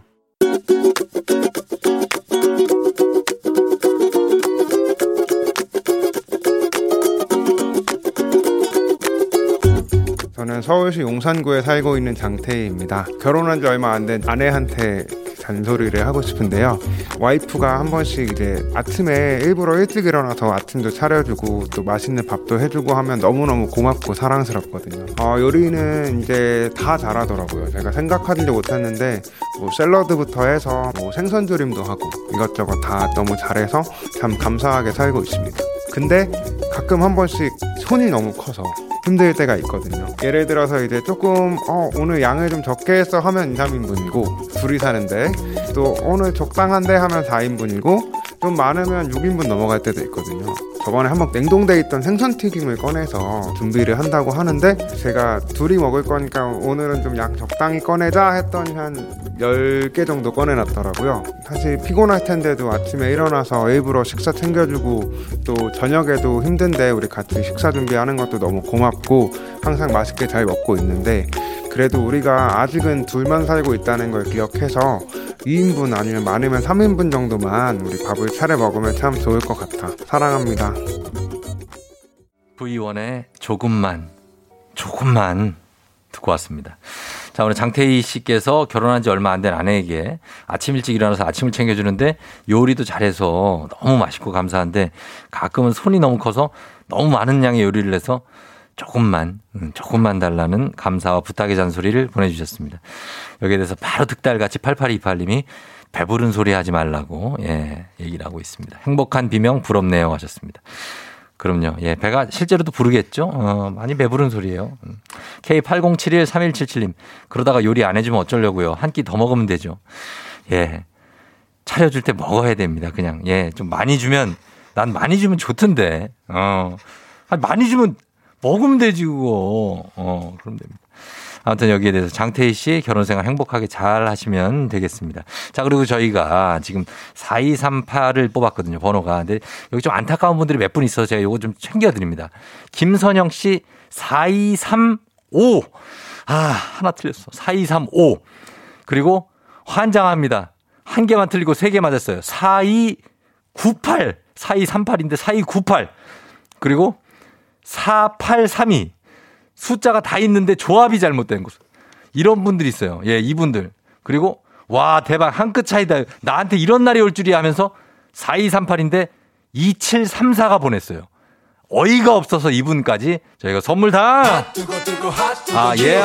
저는 서울시 용산구에 살고 있는 장태희입니다. 결혼한 지 얼마 안 된 아내한테 잔소리를 하고 싶은데요. 와이프가 한 번씩 이제 아침에 일부러 일찍 일어나서 아침도 차려주고 또 맛있는 밥도 해주고 하면 너무너무 고맙고 사랑스럽거든요. 어, 요리는 이제 다 잘하더라고요. 제가 생각하지도 못했는데 뭐 샐러드부터 해서 뭐 생선조림도 하고 이것저것 다 너무 잘해서 참 감사하게 살고 있습니다. 근데 가끔 한 번씩 손이 너무 커서 힘들 때가 있거든요. 예를 들어서 이제 조금 어, 오늘 양을 좀 적게 했어 하면 이삼인분이고 둘이 사는데 또 오늘 적당한데 하면 사인분이고 좀 많으면 육인분 넘어갈 때도 있거든요. 저번에 한번 냉동돼 있던 생선튀김을 꺼내서 준비를 한다고 하는데 제가 둘이 먹을 거니까 오늘은 좀 양 적당히 꺼내자 했더니 한 열개 정도 꺼내놨더라고요. 사실 피곤할 텐데도 아침에 일어나서 일부러 식사 챙겨주고 또 저녁에도 힘든데 우리 같이 식사 준비하는 것도 너무 고맙고 항상 맛있게 잘 먹고 있는데 그래도 우리가 아직은 둘만 살고 있다는 걸 기억해서 이인분 아니면 많으면 삼인분 정도만 우리 밥을 차려 먹으면 참 좋을 것 같아. 사랑합니다. 브이원의 조금만 조금만 듣고 왔습니다. 자, 오늘 장태희 씨께서 결혼한 지 얼마 안 된 아내에게 아침 일찍 일어나서 아침을 챙겨주는데 요리도 잘해서 너무 맛있고 감사한데 가끔은 손이 너무 커서 너무 많은 양의 요리를 해서 조금만 조금만 달라는 감사와 부탁의 잔소리를 보내주셨습니다. 여기에 대해서 바로 득달같이 팔팔이팔님이 배부른 소리 하지 말라고 예, 얘기를 하고 있습니다. 행복한 비명 부럽네요 하셨습니다. 그럼요. 예, 배가 실제로도 부르겠죠. 어, 많이 배부른 소리예요. 케이 팔공칠일 삼일칠칠님 그러다가 요리 안 해주면 어쩌려고요. 한 끼 더 먹으면 되죠. 예, 차려줄 때 먹어야 됩니다. 그냥 예, 좀 많이 주면 난 많이 주면 좋던데. 어, 많이 주면 먹으면 되지 그거. 어, 그럼 됩니다. 아무튼 여기에 대해서 장태희 씨 결혼생활 행복하게 잘 하시면 되겠습니다. 자, 그리고 저희가 지금 사이삼팔을 뽑았거든요. 번호가. 근데 여기 좀 안타까운 분들이 몇 분 있어서 제가 이거 좀 챙겨드립니다. 김선영 씨 사이삼오. 아, 하나 틀렸어. 사이삼오. 그리고 환장합니다. 한 개만 틀리고 세 개 맞았어요. 사이구팔. 사이삼팔인데 사이구팔. 그리고 사팔삼이. 숫자가 다 있는데 조합이 잘못된 곳. 이런 분들이 있어요. 예, 이분들. 그리고 와, 대박. 한 끗 차이다. 나한테 이런 날이 올 줄이야 하면서 사이삼팔인데 이칠삼사가 보냈어요. 어이가 없어서 이분까지 저희가 선물 다 아, 예.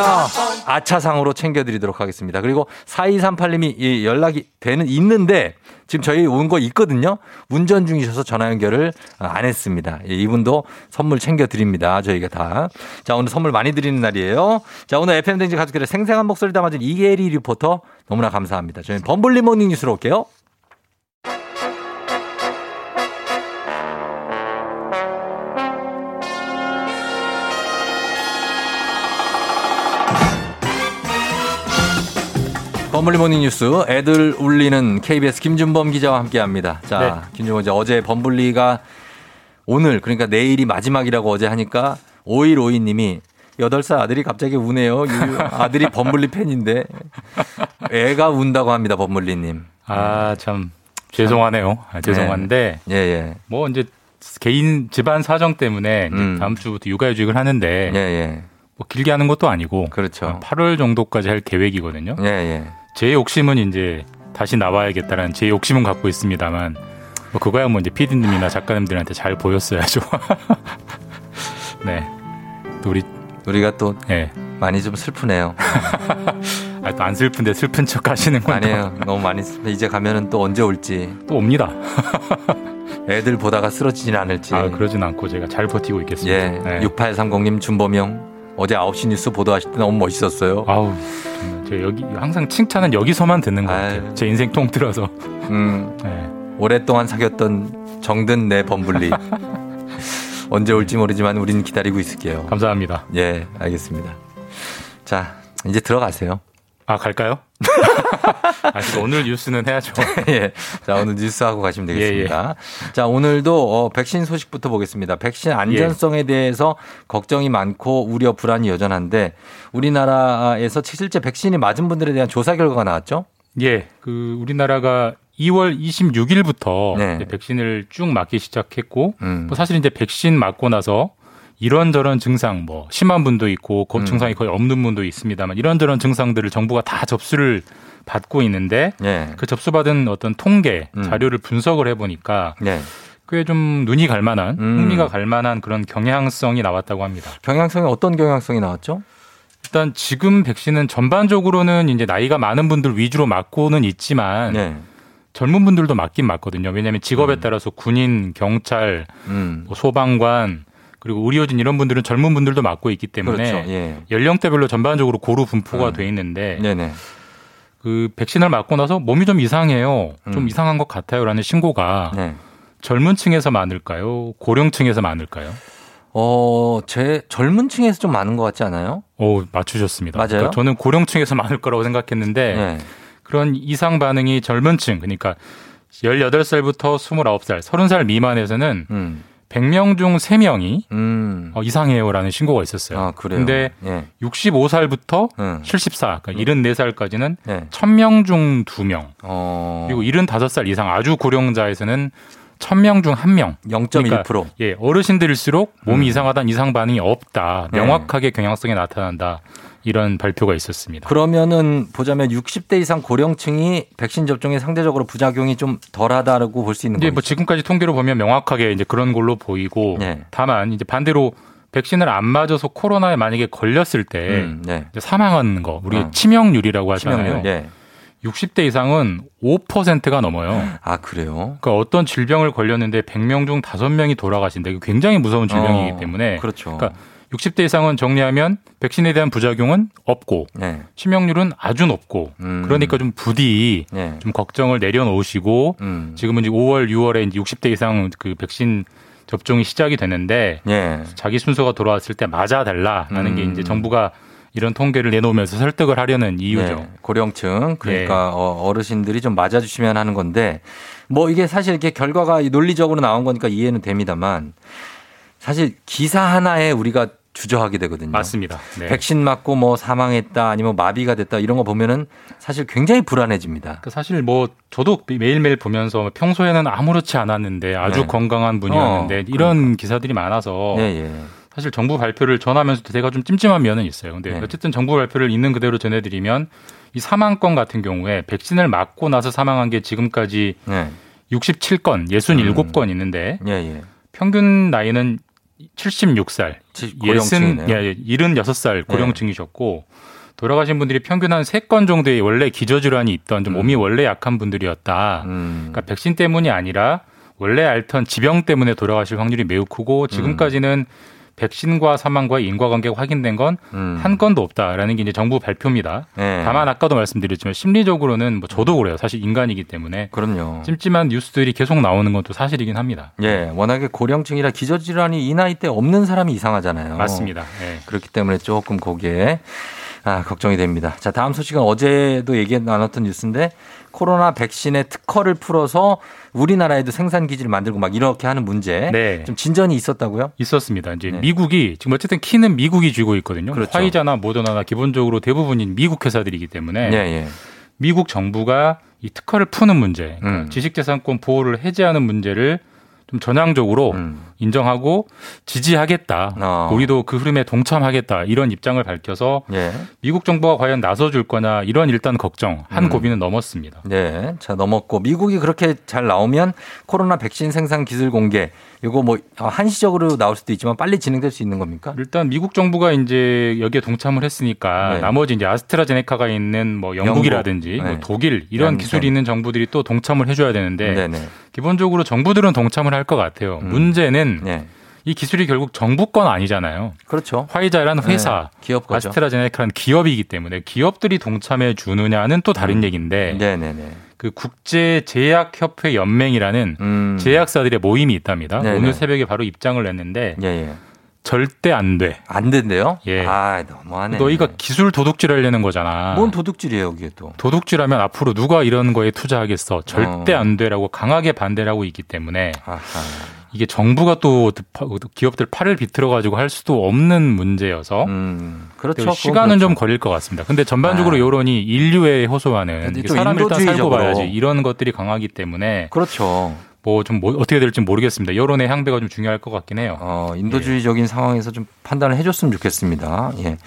아차상으로 챙겨드리도록 하겠습니다. 그리고 사이삼팔님이 이 연락이 되는 있는데 지금 저희 온 거 있거든요. 운전 중이셔서 전화 연결을 안 했습니다. 예, 이분도 선물 챙겨드립니다. 저희가 다. 자, 오늘 선물 많이 드리는 날이에요. 자, 오늘 에프엠 대행진 가족들의 생생한 목소리 담아준 이혜리 리포터 너무나 감사합니다. 저희는 범블리 모닝 뉴스로 올게요. 범블리 모닝 뉴스 애들 울리는 케이비에스 김준범 기자와 함께합니다. 자, 네. 김준범 기자 어제 범블리가 오늘 그러니까 내일이 마지막이라고 어제 하니까 오일오이님이 여덟 살 아들이 갑자기 우네요. 아들이 범블리 팬인데 애가 운다고 합니다. 범블리님. 아, 참 죄송하네요. 아, 죄송한데 네. 예, 예. 뭐 이제 개인 집안 사정 때문에 음. 다음 주부터 육아휴직을 하는데 예, 예. 뭐 길게 하는 것도 아니고 그렇죠. 팔월 정도까지 할 계획이거든요. 예, 예. 제 욕심은 이제 다시 나와야겠다라는 제 욕심은 갖고 있습니다만 뭐 그거야 뭐 이제 피디님이나 작가님들한테 잘 보였어야죠. 네, 또 우리 우리가 또 네. 많이 좀 슬프네요. 아, 또 안 슬픈데 슬픈 척 하시는 건 아니에요. 너무 많이 슬픈데 이제 가면은 또 언제 올지 또 옵니다. 애들 보다가 쓰러지진 않을지. 아, 그러진 않고 제가 잘 버티고 있겠습니다. 예, 네. 육팔삼공님 준범형. 어제 아홉 시 뉴스 보도하실 때 너무 멋있었어요. 아우, 정말 제가 여기 항상 칭찬은 여기서만 듣는 것 아유. 같아요. 제 인생 통틀어서. 음, 네. 오랫동안 사귀었던 정든 내 범블리 언제 올지 모르지만 우리는 기다리고 있을게요. 감사합니다. 예, 알겠습니다. 자, 이제 들어가세요. 아, 갈까요? 아, 오늘 뉴스는 해야죠. 예. 자, 오늘 뉴스 하고 가시면 되겠습니다. 예, 예. 자, 오늘도 어, 백신 소식부터 보겠습니다. 백신 안전성에 예. 대해서 걱정이 많고 우려 불안이 여전한데 우리나라에서 칠일째 백신이 맞은 분들에 대한 조사 결과가 나왔죠? 예. 그 우리나라가 이월 이십육일부터 네. 백신을 쭉 맞기 시작했고 음. 뭐 사실 이제 백신 맞고 나서 이런저런 증상, 뭐 심한 분도 있고 그 증상이 거의 없는 분도 있습니다만 이런저런 증상들을 정부가 다 접수를 받고 있는데 네. 그 접수받은 어떤 통계 음. 자료를 분석을 해보니까 네. 꽤 좀 눈이 갈만한 음. 흥미가 갈만한 그런 경향성이 나왔다고 합니다. 경향성이 어떤 경향성이 나왔죠? 일단 지금 백신은 전반적으로는 이제 나이가 많은 분들 위주로 맞고는 있지만 네. 젊은 분들도 맞긴 맞거든요. 왜냐하면 직업에 음. 따라서 군인, 경찰, 음. 뭐 소방관 그리고 의료진 이런 분들은 젊은 분들도 맞고 있기 때문에 그렇죠. 예. 연령대별로 전반적으로 고루 분포가 음. 돼 있는데 네네. 그 백신을 맞고 나서 몸이 좀 이상해요. 음. 좀 이상한 것 같아요라는 신고가 네. 젊은 층에서 많을까요? 고령층에서 많을까요? 어, 제 젊은 층에서 좀 많은 것 같지 않아요? 오, 맞추셨습니다. 맞아요? 그러니까 저는 고령층에서 많을 거라고 생각했는데 네. 그런 이상 반응이 젊은 층 그러니까 열여덟 살부터 스물아홉 살, 서른 살 미만에서는 음. 백 명 중 세 명이 음. 어, 이상해요라는 신고가 있었어요. 아, 그런데 예. 육십오 살부터 음. 칠십사, 그러니까 일흔네 살까지는 예. 천 명 중 두 명. 어. 그리고 일흔다섯 살 이상 아주 고령자에서는 천 명 중 한 명. 영 점 일 퍼센트. 그러니까, 예, 어르신들일수록 몸이 음. 이상하다는 이상 반응이 없다. 명확하게 예. 경향성이 나타난다. 이런 발표가 있었습니다. 그러면은 보자면 육십 대 이상 고령층이 백신 접종에 상대적으로 부작용이 좀 덜하다라고 볼 수 있는 거죠. 네, 뭐 지금까지 통계로 보면 명확하게 이제 그런 걸로 보이고, 네. 다만 이제 반대로 백신을 안 맞아서 코로나에 만약에 걸렸을 때 음, 네. 사망하는 거, 우리 어. 치명률이라고 하잖아요. 치명률, 네. 육십 대 이상은 오 퍼센트가 넘어요. 아, 그래요? 그러니까 어떤 질병을 걸렸는데 백 명 중 다섯 명이 돌아가신다. 이거 굉장히 무서운 질병이기 어, 때문에. 그렇죠. 그러니까 육십 대 이상은 정리하면 백신에 대한 부작용은 없고 네. 치명률은 아주 높고 음. 그러니까 좀 부디 네. 좀 걱정을 내려놓으시고 음. 지금은 이제 오월, 유월에 이제 육십 대 이상 그 백신 접종이 시작이 되는데 네. 자기 순서가 돌아왔을 때 맞아달라라는 음. 게 이제 정부가 이런 통계를 내놓으면서 설득을 하려는 이유죠. 네, 고령층 그러니까 네. 어르신들이 좀 맞아주시면 하는 건데 뭐 이게 사실 이렇게 결과가 논리적으로 나온 거니까 이해는 됩니다만 사실 기사 하나에 우리가 주저하게 되거든요. 맞습니다. 네. 백신 맞고 뭐 사망했다 아니면 마비가 됐다 이런 거 보면은 사실 굉장히 불안해집니다. 사실 뭐 저도 매일매일 보면서 평소에는 아무렇지 않았는데 아주 네. 건강한 분이었는데 어, 이런 그러니까. 기사들이 많아서 네, 예. 사실 정부 발표를 전하면서도 제가 좀 찜찜한 면은 있어요. 근데 네. 어쨌든 정부 발표를 있는 그대로 전해드리면 이 사망권 같은 경우에 백신을 맞고 나서 사망한 게 지금까지 네. 육십칠 건, 육십칠 건 있는데 음. 예, 예. 평균 나이는 칠십육 살, 고령층이네요. 예, 칠십육 살 고령층이셨고 네. 돌아가신 분들이 평균 한 세 건 정도의 원래 기저질환이 있던 좀 몸이 음. 원래 약한 분들이었다. 음. 그러니까 백신 때문이 아니라 원래 앓던 지병 때문에 돌아가실 확률이 매우 크고 지금까지는 음. 백신과 사망과 인과관계가 확인된 건 한 건도 없다라는 게 이제 정부 발표입니다. 네. 다만 아까도 말씀드렸지만 심리적으로는 뭐 저도 그래요. 사실 인간이기 때문에 그럼요. 찜찜한 뉴스들이 계속 나오는 건 또 사실이긴 합니다. 예, 워낙에 고령층이라 기저질환이 이 나이 때 없는 사람이 이상하잖아요. 맞습니다. 네. 그렇기 때문에 조금 거기에 아, 걱정이 됩니다. 자, 다음 소식은 어제도 얘기 나눴던 뉴스인데 코로나 백신의 특허를 풀어서 우리나라에도 생산 기지를 만들고 막 이렇게 하는 문제. 네. 좀 진전이 있었다고요? 있었습니다. 이제 네. 미국이 지금 어쨌든 키는 미국이 쥐고 있거든요. 그렇죠. 화이자나 모더나나 기본적으로 대부분이 미국 회사들이기 때문에 네, 네. 미국 정부가 이 특허를 푸는 문제, 그러니까 음. 지식재산권 보호를 해제하는 문제를 좀 전향적으로 음. 인정하고 지지하겠다. 어. 우리도 그 흐름에 동참하겠다. 이런 입장을 밝혀서 예. 미국 정부가 과연 나서줄 거냐 이런 일단 걱정 한 음. 고비는 넘었습니다. 네, 자 넘었고 미국이 그렇게 잘 나오면 코로나 백신 생산 기술 공개 이거 뭐 한시적으로 나올 수도 있지만 빨리 진행될 수 있는 겁니까? 일단 미국 정부가 이제 여기에 동참을 했으니까 네. 나머지 이제 아스트라제네카가 있는 뭐 영국이라든지 영국. 네. 뭐 독일 이런 양산. 기술이 있는 정부들이 또 동참을 해줘야 되는데 네네. 기본적으로 정부들은 동참을 할 것 같아요. 음. 문제는 네. 이 기술이 결국 정부 건 아니잖아요. 그렇죠. 화이자라는 회사, 네. 기업 거죠. 아스트라제네카는 기업이기 때문에 기업들이 동참해 주느냐는 또 다른 음. 얘기인데. 네네네. 그 국제 제약협회 연맹이라는 음. 제약사들의 모임이 있답니다. 네네. 오늘 새벽에 바로 입장을 냈는데 예예. 절대 안 돼. 안 된대요? 예. 아, 너무하네. 너희가 기술 도둑질하려는 거잖아. 뭔 도둑질이에요, 여기에 또? 도둑질하면 앞으로 누가 이런 거에 투자하겠어? 절대 어. 안 돼라고 강하게 반대를 하고 있기 때문에. 아하. 이게 정부가 또 기업들 팔을 비틀어 가지고 할 수도 없는 문제여서 음, 그렇죠. 시간은 그렇죠. 좀 걸릴 것 같습니다. 근데 전반적으로 아. 여론이 인류에 호소하는 사람 일단 살고 봐야지 이런 것들이 강하기 때문에 그렇죠. 뭐 좀 뭐 어떻게 될지 모르겠습니다. 여론의 향배가 좀 중요할 것 같긴 해요. 어, 인도주의적인 예. 상황에서 좀 판단을 해줬으면 좋겠습니다. 예.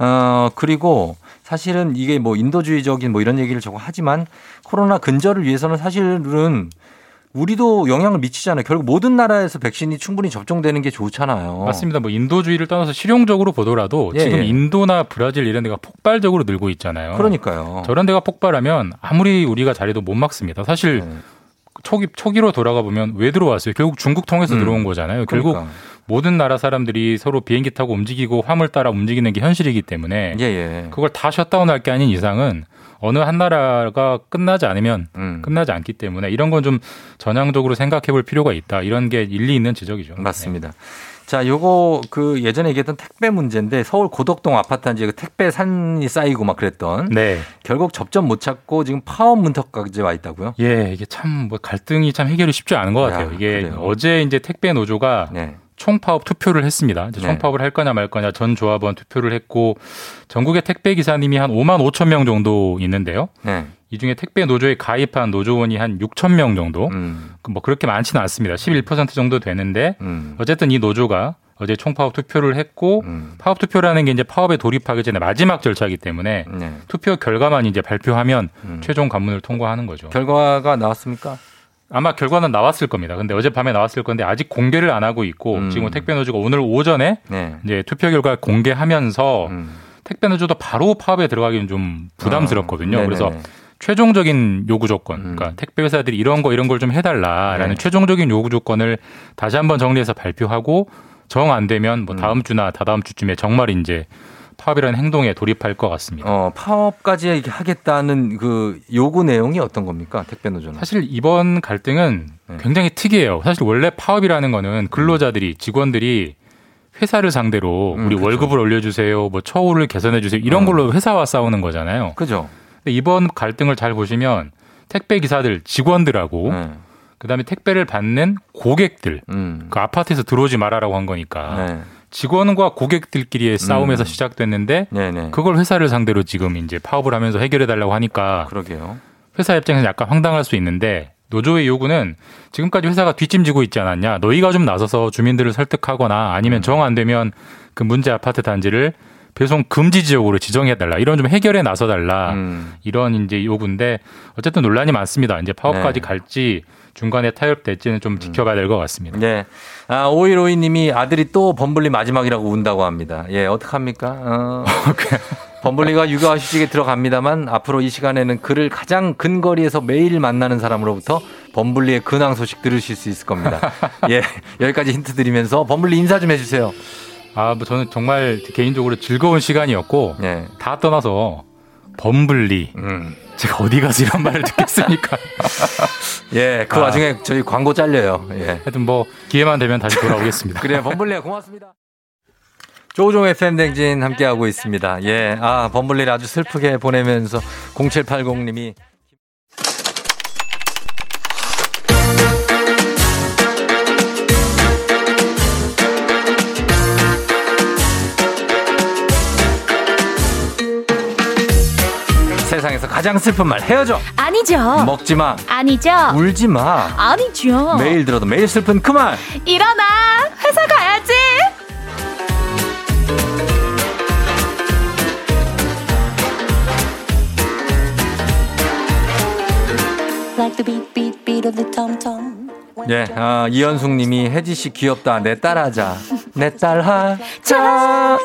어, 그리고 사실은 이게 뭐 인도주의적인 뭐 이런 얘기를 저거 하지만 코로나 근절을 위해서는 사실은 우리도 영향을 미치잖아요. 결국 모든 나라에서 백신이 충분히 접종되는 게 좋잖아요. 맞습니다. 뭐 인도주의를 떠나서 실용적으로 보더라도 예, 지금 예. 인도나 브라질 이런 데가 폭발적으로 늘고 있잖아요. 그러니까요. 저런 데가 폭발하면 아무리 우리가 잘해도 못 막습니다. 사실 예. 초기, 초기로 돌아가 보면 왜 들어왔어요? 결국 중국 통해서 음, 들어온 거잖아요. 결국 그러니까. 모든 나라 사람들이 서로 비행기 타고 움직이고 화물 따라 움직이는 게 현실이기 때문에 예, 예. 그걸 다 셧다운할 게 아닌 이상은 어느 한 나라가 끝나지 않으면 음. 끝나지 않기 때문에 이런 건 좀 전향적으로 생각해 볼 필요가 있다. 이런 게 일리 있는 지적이죠. 맞습니다. 네. 자, 요거 그 예전에 얘기했던 택배 문제인데 서울 고덕동 아파트 단지에 그 택배 산이 쌓이고 막 그랬던 네. 결국 접점 못 찾고 지금 파업 문턱까지 와 있다고요? 예, 이게 참 뭐 갈등이 참 해결이 쉽지 않은 것 같아요. 야, 이게 그래요. 어제 이제 택배 노조가 네. 총파업 투표를 했습니다. 이제 총파업을 네. 할 거냐 말 거냐 전 조합원 투표를 했고 전국의 택배 기사님이 한 오만 오천 명 정도 있는데요. 네. 이 중에 택배 노조에 가입한 노조원이 한 육천 명 정도. 음. 뭐 그렇게 많지는 않습니다. 십일 퍼센트 정도 되는데 음. 어쨌든 이 노조가 어제 총파업 투표를 했고 음. 파업 투표라는 게 이제 파업에 돌입하기 전에 마지막 절차이기 때문에 네. 투표 결과만 이제 발표하면 음. 최종 관문을 통과하는 거죠. 결과가 나왔습니까? 아마 결과는 나왔을 겁니다. 근데 어젯밤에 나왔을 건데 아직 공개를 안 하고 있고 음. 지금 택배노조가 오늘 오전에 네. 이제 투표 결과 공개하면서 음. 택배노조도 바로 파업에 들어가기는 좀 부담스럽거든요. 아, 그래서 최종적인 요구 조건, 음. 그러니까 택배 회사들이 이런 거 이런 걸 좀 해달라라는 네. 최종적인 요구 조건을 다시 한번 정리해서 발표하고 정 안 되면 뭐 다음 주나 다다음 주쯤에 정말 이제 파업이라는 행동에 돌입할 것 같습니다. 어, 파업까지 하겠다는 그 요구 내용이 어떤 겁니까? 택배 노조는. 사실 이번 갈등은 네. 굉장히 특이해요. 사실 원래 파업이라는 거는 근로자들이 직원들이 회사를 상대로 음, 우리 그쵸. 월급을 올려주세요, 뭐 처우를 개선해 주세요 이런 어. 걸로 회사와 싸우는 거잖아요. 그죠. 근데 이번 갈등을 잘 보시면 택배 기사들 직원들하고 네. 그다음에 택배를 받는 고객들 음. 그 아파트에서 들어오지 말아라고 한 거니까. 네. 직원과 고객들끼리의 싸움에서 음. 시작됐는데 네네. 그걸 회사를 상대로 지금 이제 파업을 하면서 해결해달라고 하니까 그러게요. 회사 입장에서 약간 황당할 수 있는데 노조의 요구는 지금까지 회사가 뒷짐지고 있지 않았냐. 너희가 좀 나서서 주민들을 설득하거나 아니면 음. 정 안 되면 그 문제 아파트 단지를 배송 금지 지역으로 지정해달라. 이런 좀 해결에 나서달라. 음. 이런 이제 요구인데 어쨌든 논란이 많습니다. 이제 파업까지 네. 갈지 중간에 타협될지는 좀 지켜봐야 될 것 같습니다. 네. 아, 오일오이 님이 아들이 또 범블리 마지막이라고 운다고 합니다. 예, 어떡합니까? 어. 범블리가 육아 휴직에 들어갑니다만 앞으로 이 시간에는 그를 가장 근거리에서 매일 만나는 사람으로부터 범블리의 근황 소식 들으실 수 있을 겁니다. 예, 여기까지 힌트 드리면서 범블리 인사 좀 해주세요. 아, 뭐 저는 정말 개인적으로 즐거운 시간이었고 네. 다 떠나서 범블리 음. 제가 어디 가서 이런 말을 듣겠습니까? 예, 그 아. 와중에 저희 광고 잘려요. 예. 하여튼 뭐 기회만 되면 다시 돌아오겠습니다. 그래요, 범블리야 고맙습니다. 조우종 에프엠 대행진 함께하고 있습니다. 예, 아 범블리를 아주 슬프게 보내면서 공칠팔공 님이 세상에서 가장 슬픈 말 헤어져 아니죠. 먹지마 아니죠. 울지마 아니죠. 매일 들어도 매일 슬픈 그 말 일어나 회사 가야지. 예, 아, 이현숙 님이 혜지씨 귀엽다 내 딸하자 내 딸하 자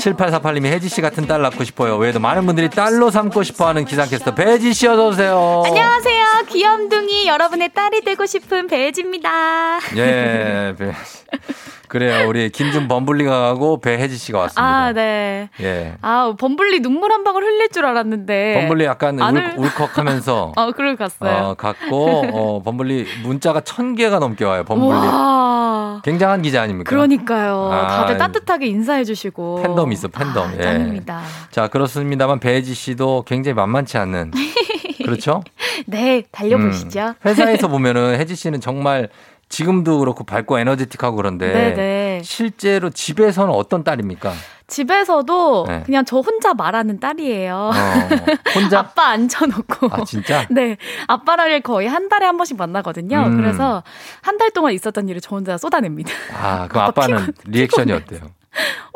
칠팔사팔 님이 혜지씨 같은 딸 낳고 싶어요. 외에도 많은 분들이 딸로 삼고 싶어하는 기상캐스터 배혜지씨 어서오세요. 안녕하세요. 귀염둥이 여러분의 딸이 되고 싶은 배혜지입니다. 예, 배혜지 그래요. 우리 김준범블리가 가고 배혜지 씨가 왔습니다. 아, 네. 예. 아, 범블리 눈물 한 방울 흘릴 줄 알았는데. 범블리 약간 울, 울컥하면서. 어, 그럴 갔어요. 어, 갔고 어, 범블리 문자가 천 개가 넘게 와요. 범블리. 우와. 굉장한 기자 아닙니까? 그러니까요. 아, 다들 따뜻하게 인사해 주시고. 팬덤 있어, 팬덤. 아, 예. 짱입니다. 자, 그렇습니다만 배혜지 씨도 굉장히 만만치 않은. 그렇죠? 네, 달려보시죠. 음, 회사에서 보면은 혜지 씨는 정말. 지금도 그렇고 밝고 에너지틱하고 그런데 네네. 실제로 집에서는 어떤 딸입니까? 집에서도 네. 그냥 저 혼자 말하는 딸이에요. 어, 혼자? 아빠 앉혀놓고. 아, 진짜? 네. 아빠를 거의 한 달에 한 번씩 만나거든요. 음. 그래서 한 달 동안 있었던 일을 저 혼자 쏟아냅니다. 아, 그럼 아빠 아빠는 피곤, 리액션이 피곤해. 어때요?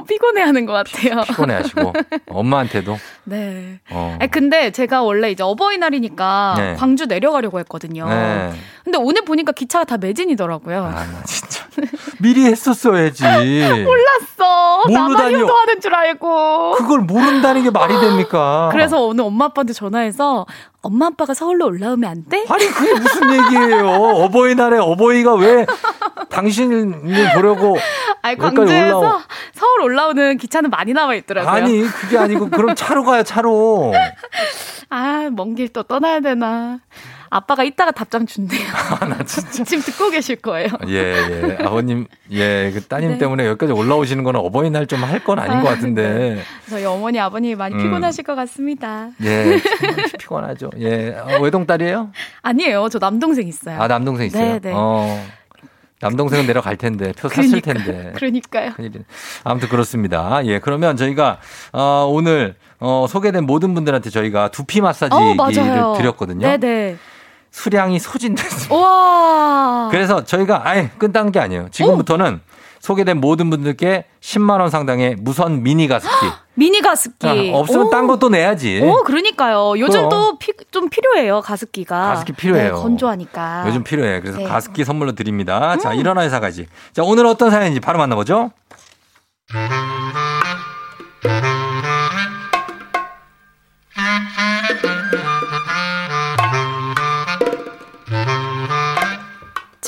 피곤해하는 것 같아요. 피곤해하시고 엄마한테도. 네. 어. 아니, 근데 제가 원래 이제 어버이날이니까 네. 광주 내려가려고 했거든요. 네. 근데 오늘 보니까 기차가 다 매진이더라고요. 아, 나 진짜 미리 했었어야지. 몰랐어. 나만 효도하는 줄 알고. 그걸 모른다는 게 말이 됩니까? 그래서 오늘 엄마 아빠한테 전화해서. 엄마 아빠가 서울로 올라오면 안 돼? 아니 그게 무슨 얘기예요. 어버이날에 어버이가 왜 당신을 보려고 아니 광주에서 올라오... 서울 올라오는 기차는 많이 남아있더라고요. 아니 그게 아니고 그럼 차로 가요 차로. 아, 먼 길 또 떠나야 되나. 아빠가 이따가 답장 준대요. 아, 나 진짜. 지금 듣고 계실 거예요. 예, 예. 아버님, 예, 그 따님 네. 때문에 여기까지 올라오시는 거는 어버이날 좀 할 건 아닌 아, 것 같은데. 네. 저희 어머니, 아버님이 많이 음. 피곤하실 것 같습니다. 예, 피곤하죠. 예. 아, 외동딸이에요? 아니에요. 저 남동생 있어요. 아, 남동생 있어요? 네, 네. 어. 남동생은 내려갈 텐데, 표 샀을 그러니까, 텐데. 그러니까요. 아무튼 그렇습니다. 예, 그러면 저희가, 어, 오늘, 어, 소개된 모든 분들한테 저희가 두피 마사지를 어, 드렸거든요. 네네. 수량이 소진됐습니다. 우와. 그래서 저희가 아예 끝난 게 아니에요. 지금부터는 오. 소개된 모든 분들께 십만 원 상당의 무선 미니 가습기. 미니 가습기. 아, 없으면 오. 딴 것도 내야지. 오, 그러니까요. 요즘 또 좀 필요해요, 가습기가. 가습기 필요해요. 네, 건조하니까. 요즘 필요해. 그래서 네. 가습기 선물로 드립니다. 음. 자, 일어나 회사까지. 자, 오늘 어떤 사연인지 바로 만나보죠.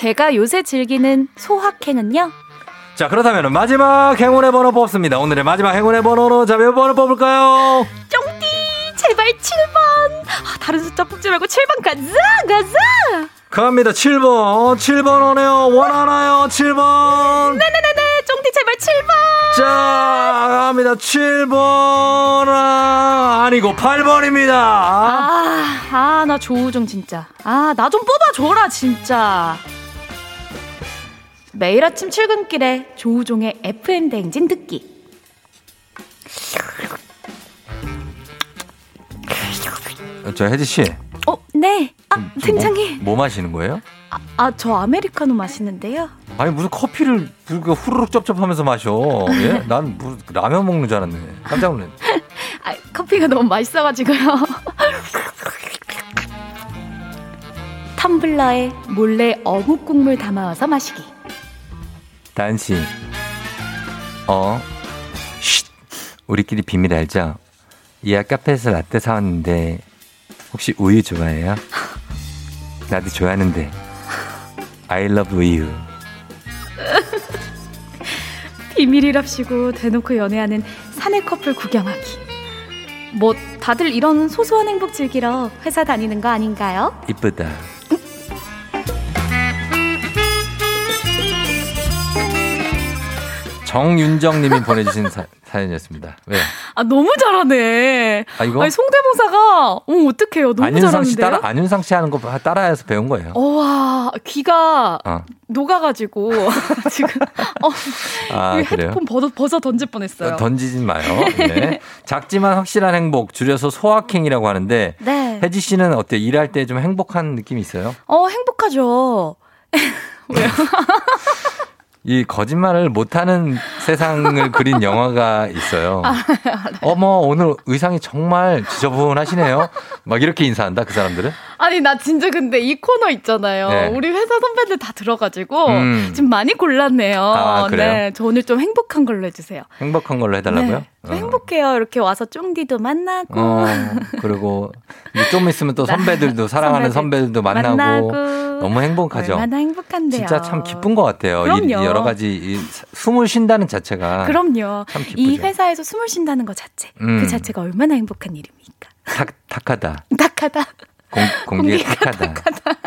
제가 요새 즐기는 소확행은요? 자, 그렇다면 마지막 행운의 번호 뽑습니다. 오늘의 마지막 행운의 번호로, 자, 몇 번을 뽑을까요? 쫑띠 제발 칠 번. 아, 다른 숫자 뽑지 말고 칠 번 가자 가자. 갑니다. 칠 번. 칠 번 오네요. 원하나요? 칠 번. 네네네네. 쫑디 제발 칠 번. 자, 갑니다. 칠 번. 아, 아니고 팔 번입니다. 아, 아, 나 조우종 진짜. 아, 나 좀 뽑아줘라 진짜. 매일 아침 출근길에 조우종의 에프엠 대행진 듣기. 저 혜지 씨. 어, 네. 아, 팀장님. 뭐, 뭐 마시는 거예요? 아, 아, 저 아메리카노 마시는데요. 아니 무슨 커피를 후루룩 쩝쩝하면서 마셔? 예? 난 무슨 라면 먹는 줄 알았네. 깜짝 놀랐네. 아, 커피가 너무 맛있어가지고요. 텀블러에 몰래 어묵 국물 담아와서 마시기. 단식. 어? 쉿. 우리끼리 비밀 알죠? 이야 카페에서 라떼 사왔는데 혹시 우유 좋아해요? 나도 좋아하는데. I love 우유. 비밀이랍시고 대놓고 연애하는 사내 커플 구경하기. 뭐 다들 이런 소소한 행복 즐기러 회사 다니는 거 아닌가요? 이쁘다. 정윤정님이 보내주신 사, 사연이었습니다. 왜? 아, 너무 잘하네. 아, 이거? 아니, 송대모사가, 어, 어떡해요. 너무 안윤상 잘하는데요? 씨 따라, 안윤상 씨 하는 거 따라해서 배운 거예요. 와, 귀가 어. 녹아가지고 지금 어, 아, 헤드폰 벗어, 벗어 던질 뻔했어요. 어, 던지진 마요. 네. 작지만 확실한 행복, 줄여서 소확행이라고 하는데, 네. 혜지 씨는 어때요? 일할 때 좀 행복한 느낌이 있어요? 어, 행복하죠. 왜요? 이 거짓말을 못하는 세상을 그린 영화가 있어요. 아, 어머, 오늘 의상이 정말 지저분하시네요. 막 이렇게 인사한다, 그 사람들은? 아니, 나 진짜 근데 이 코너 있잖아요. 네. 우리 회사 선배들 다 들어가지고 음. 지금 많이 골랐네요. 아, 그래요? 네, 저 오늘 좀 행복한 걸로 해주세요. 행복한 걸로 해달라고요? 네. 어. 행복해요. 이렇게 와서 쫑디도 만나고. 어, 그리고 좀 있으면 또 선배들도 사랑하는 선배들도 만나고, 만나고. 너무 행복하죠. 얼마나 행복한데요. 진짜 참 기쁜 것 같아요. 이, 여러 가지 이, 숨을 쉰다는 자체가. 그럼요. 참 기쁘죠. 이 회사에서 숨을 쉰다는 것 자체. 음. 그 자체가 얼마나 행복한 일입니까. 탁, 탁하다. 탁하다. 공, 공기가 탁하다. 탁하다.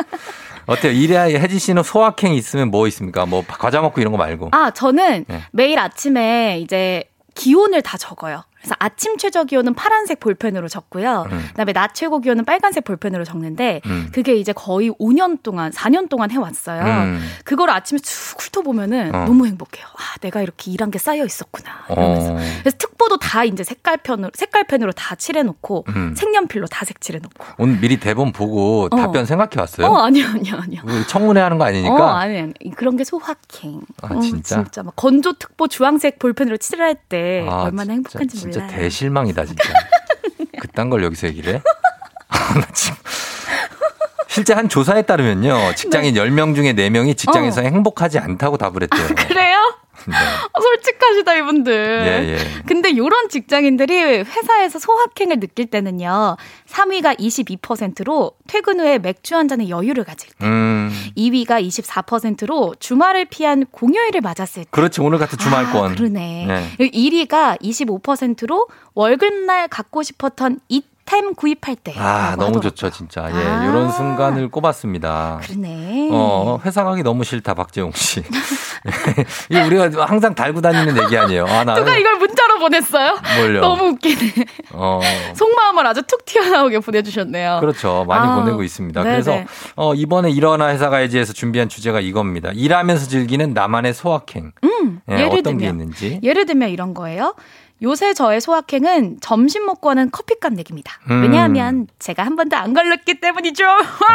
어때요? 이래야 혜지 씨는 소확행이 있으면 뭐 있습니까? 뭐 과자 먹고 이런 거 말고. 아, 저는 네. 매일 아침에 이제 기온을 다 적어요. 그래서 아침 최저 기온은 파란색 볼펜으로 적고요. 음. 그다음에 낮 최고 기온은 빨간색 볼펜으로 적는데 음. 그게 이제 거의 오 년 동안, 사 년 동안 해왔어요. 음. 그걸 아침에 쭉 훑어보면은 어. 너무 행복해요. 아, 내가 이렇게 일한 게 쌓여 있었구나. 이러면서. 어. 그래서 특보도 다 이제 색깔펜으로, 색깔펜으로 다 칠해놓고 음. 색연필로 다 색칠해놓고. 오늘 미리 대본 보고 어. 답변 생각해왔어요? 어, 아니요, 아니요, 아니요. 청문회 하는 거 아니니까? 어, 아니요, 아니요. 그런 게 소확행. 아, 진짜? 어, 진짜 막 건조 특보 주황색 볼펜으로 칠할 때 아, 얼마나 진짜, 행복한지 몰라요. 진짜 대실망이다 진짜. 네. 그딴 걸 여기서 얘기를 해? 실제 한 조사에 따르면요, 직장인 네. 열 명 중에 네 명이 직장에서 어. 행복하지 않다고 답을 했대요. 아, 그래요? 네. 솔직하시다 이분들. 예, 예. 근데 이런 직장인들이 회사에서 소확행을 느낄 때는요, 삼 위가 이십이 퍼센트로 퇴근 후에 맥주 한 잔의 여유를 가질 때, 음. 이 위가 이십사 퍼센트로 주말을 피한 공휴일을 맞았을 때. 그렇지, 오늘 같은 주말권. 아, 그러네. 네. 일 위가 이십오 퍼센트로 월급날 갖고 싶었던 이 템 구입할 때. 아, 너무 하더라고요. 좋죠, 진짜. 예, 아~ 이런 순간을 꼽았습니다. 그러네. 어, 회사 가기 너무 싫다, 박재홍 씨. 이 우리가 항상 달고 다니는 얘기 아니에요. 아, 나. 누가 이걸 문자로 보냈어요? 뭘요? 너무 웃기네. 어. 속마음을 아주 툭 튀어나오게 보내주셨네요. 그렇죠, 많이 아. 보내고 있습니다. 네네. 그래서 어, 이번에 일어나 회사 가야지에서 준비한 주제가 이겁니다. 일하면서 즐기는 나만의 소확행. 음. 예, 예를 어떤 들면, 게 있는지. 예를 들면 이런 거예요. 요새 저의 소확행은 점심 먹고 하는 커피값 내기입니다. 음. 왜냐하면 제가 한 번도 안 걸렸기 때문이죠.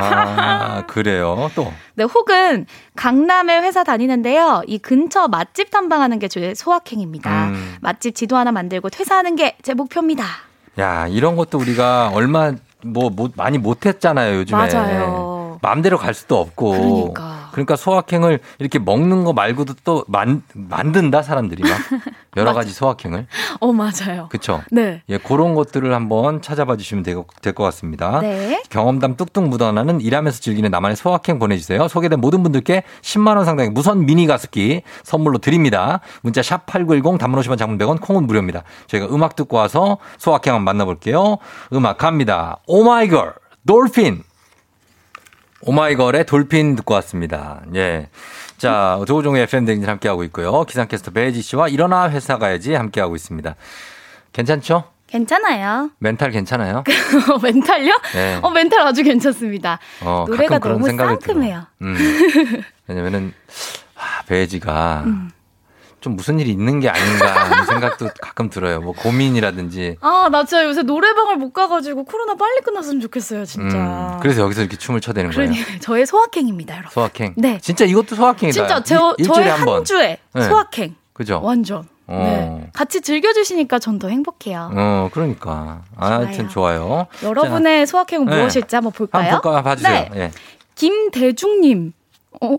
아, 그래요? 또? 네, 혹은 강남에 회사 다니는데요, 이 근처 맛집 탐방하는 게 제 소확행입니다. 음. 맛집 지도 하나 만들고 퇴사하는 게 제 목표입니다. 야, 이런 것도 우리가 얼마 뭐, 뭐 많이 못했잖아요, 요즘에. 맞아요. 마음대로 갈 수도 없고. 그러니까. 그러니까 소확행을 이렇게 먹는 거 말고도 또 만, 만든다 사람들이 막 여러 가지 소확행을. 어 맞아요. 그렇죠. 네. 예, 그런 것들을 한번 찾아봐 주시면 될 것 같습니다. 네. 경험담 뚝뚝 묻어나는 일하면서 즐기는 나만의 소확행 보내주세요. 소개된 모든 분들께 십만 원 상당의 무선 미니 가습기 선물로 드립니다. 문자 샵 팔구일공 단문 오십 원 장문 백 원 콩은 무료입니다. 저희가 음악 듣고 와서 소확행 한번 만나볼게요. 음악 갑니다. 오마이걸 돌핀. 오마이걸의 돌핀 듣고 왔습니다. 예. 자, 조우종의 에프엠 대행진 함께하고 있고요. 기상캐스터 배혜지 씨와 일어나 회사 가야지 함께하고 있습니다. 괜찮죠? 괜찮아요. 멘탈 괜찮아요? 멘탈요? 네. 어, 멘탈 아주 괜찮습니다. 어, 노래가 너무 상큼해요. 음. 왜냐면은, 아, 배혜지가 음. 좀 무슨 일이 있는 게 아닌가 하는 생각도 가끔 들어요. 뭐 고민이라든지. 아, 나 진짜 요새 노래방을 못 가가지고 코로나 빨리 끝났으면 좋겠어요, 진짜. 음, 그래서 여기서 이렇게 춤을 춰대는 거예요. 저의 소확행입니다, 여러분. 소확행? 네. 진짜 이것도 소확행이다. 진짜 저, 일, 저의 한, 한 주에 네. 소확행. 그죠? 완전. 네. 같이 즐겨주시니까 전 더 행복해요. 어, 그러니까. 아, 하여튼 좋아요. 여러분의 자, 소확행은 네. 무엇일지 한번 볼까요? 한번 볼까요? 봐주세요. 네. 네. 김대중님. 어?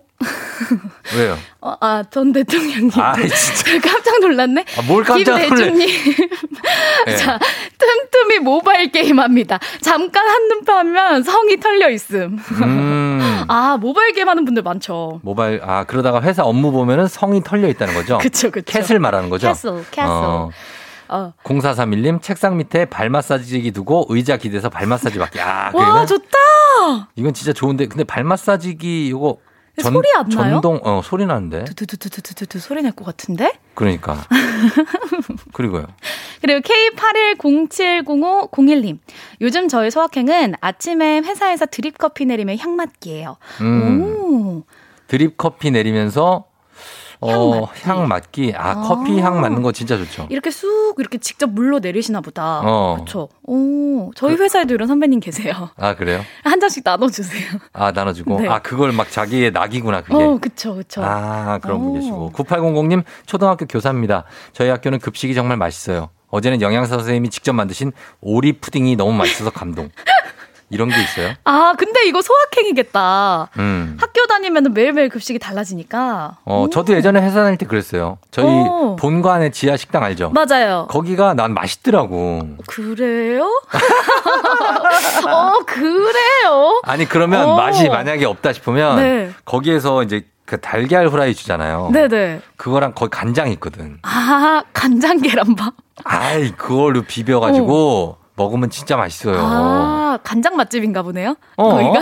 왜요? 어, 아, 전 대통령님. 아, 진짜. 깜짝 놀랐네. 아, 뭘 깜짝 놀래. 김대중님. 네. 자, 틈틈이 모바일 게임합니다. 잠깐 한눈파 하면 성이 털려있음. 음. 아, 모바일 게임하는 분들 많죠. 모바일, 아, 그러다가 회사 업무 보면은 성이 털려있다는 거죠? 그쵸, 그쵸. 캣을 말하는 거죠? 캣을, 캣을. 어. 어. 공사삼일님 책상 밑에 발 마사지기 두고 의자 기대서 발 마사지 받기. 아, 와, 좋다. 이건 진짜 좋은데, 근데 발 마사지기 이거 전, 소리 안 나요? 전동, 어, 소리 나는데. 두두두두두두 소리 날 것 같은데? 그러니까. 그리고요. 그리고 케이 팔일공칠공오공일님. 요즘 저의 소확행은 아침에 회사에서 드립커피 내리며 향 맡기예요. 음. 오. 드립커피 내리면서 어, 향 맡기. 아, 아, 커피 향 맡는 거 진짜 좋죠. 이렇게 쑥, 이렇게 직접 물로 내리시나 보다. 어. 그쵸. 오, 저희 그, 회사에도 이런 선배님 계세요. 아, 그래요? 한 잔씩 나눠주세요. 아, 나눠주고? 네. 아, 그걸 막 자기의 낙이구나, 그게. 어, 그쵸, 그쵸. 아, 그런 분 계시고. 구팔공공님, 초등학교 교사입니다. 저희 학교는 급식이 정말 맛있어요. 어제는 영양사 선생님이 직접 만드신 오리 푸딩이 너무 맛있어서 감동. 이런 게 있어요? 아, 근데 이거 소확행이겠다. 음. 학교 다니면 매일매일 급식이 달라지니까. 어, 오. 저도 예전에 회사 다닐 때 그랬어요. 저희 오. 본관의 지하 식당 알죠? 맞아요. 거기가 난 맛있더라고. 그래요? 어, 그래요? 아니, 그러면 오. 맛이 만약에 없다 싶으면 네. 거기에서 이제 그 달걀 후라이 주잖아요. 네네. 그거랑 거의 간장이 있거든. 아, 간장 계란밥? 아이, 그걸로 비벼가지고. 오. 먹으면 진짜 맛있어요. 아, 간장 맛집인가 보네요. 어, 거기가?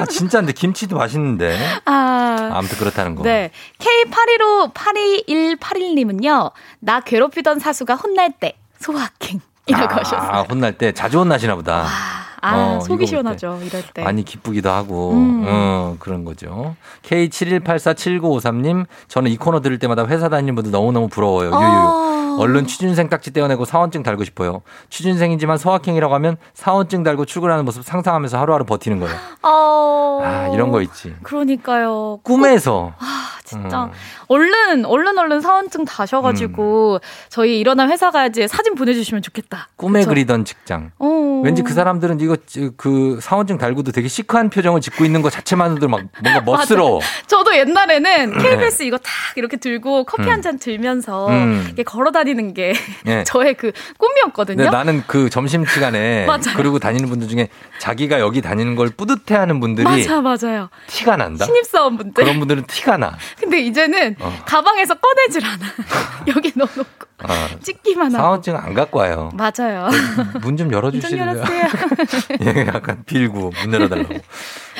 아, 진짜인데 김치도 맛있는데. 아, 아무튼 그렇다는 거. 네. 케이 팔일오팔이일팔일님은요. 나 괴롭히던 사수가 혼날 때 소확행이라고 아, 하셨어요. 아, 혼날 때 자주 혼나시나 보다. 아, 아 어, 속이 시원하죠. 이럴 때. 많이 기쁘기도 하고. 음. 어, 그런 거죠. 케이 칠일팔사칠구오삼님. 저는 이 코너 들을 때마다 회사 다니는 분들 너무너무 부러워요. 유유. 어. 얼른 취준생 딱지 떼어내고 사원증 달고 싶어요. 취준생이지만 소확행이라고 하면 사원증 달고 출근하는 모습 상상하면서 하루하루 버티는 거예요. 어... 아, 이런 거 있지. 그러니까요. 꿈에서. 아, 진짜. 음. 얼른 얼른 얼른 사원증 다셔가지고 음. 저희 일어나 회사 가야지 사진 보내주시면 좋겠다. 꿈에 그쵸? 그리던 직장. 어... 왠지 그 사람들은 이거 그 사원증 달고도 되게 시크한 표정을 짓고 있는 거 자체만으로도 막 뭔가 멋스러워. 저도 옛날에는 케이비에스 이거 딱 이렇게 들고 커피 음. 한 잔 들면서 음. 이렇게 걸어다. 다니는 게 네. 저의 그 꿈이었거든요. 네, 나는 그 점심시간에 그리고 다니는 분들 중에 자기가 여기 다니는 걸 뿌듯해하는 분들이 맞아, 맞아요. 티가 난다. 신입사원분들. 그런 분들은 티가 나. 근데 이제는 어. 가방에서 꺼내질 않아. 여기 넣어놓고 어. 찍기만 하고. 사원증 안 갖고 와요. 맞아요. 문 좀 열어주시래요. 예, 약간 빌고 문 열어달라고.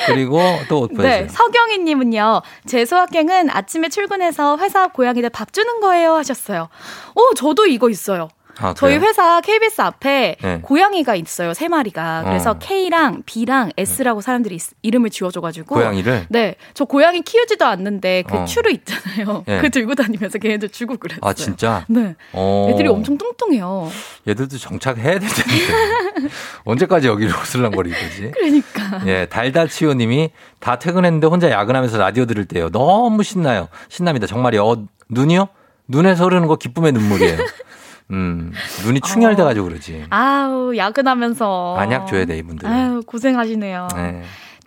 그리고 또 네, 서경희님은요. 제 소확행은 아침에 출근해서 회사 고양이들 밥 주는 거예요 하셨어요. 어, 저도 이거 있어요. 아, 저희 회사 케이비에스 앞에 네. 고양이가 있어요. 세 마리가. 그래서 어. K랑 B랑 S라고 사람들이 이름을 지어줘가지고 고양이를? 네. 저 고양이 키우지도 않는데 그 어. 추루 있잖아요. 네. 그 들고 다니면서 걔네들 주고 그랬어요. 아, 진짜? 네. 어. 애들이 엄청 뚱뚱해요. 얘들도 정착해야 될 텐데. 언제까지 여기를 오슬랑거리는 거지? 그러니까. 예, 달달치오님이 다 퇴근했는데 혼자 야근하면서 라디오 들을 때요. 너무 신나요. 신납니다. 정말이요. 어, 눈이요? 눈에서 흐르는 거 기쁨의 눈물이에요. 음, 눈이 충혈돼가지고 그러지. 아우, 야근하면서. 안약 줘야 돼, 이분들. 아유, 고생하시네요. 네.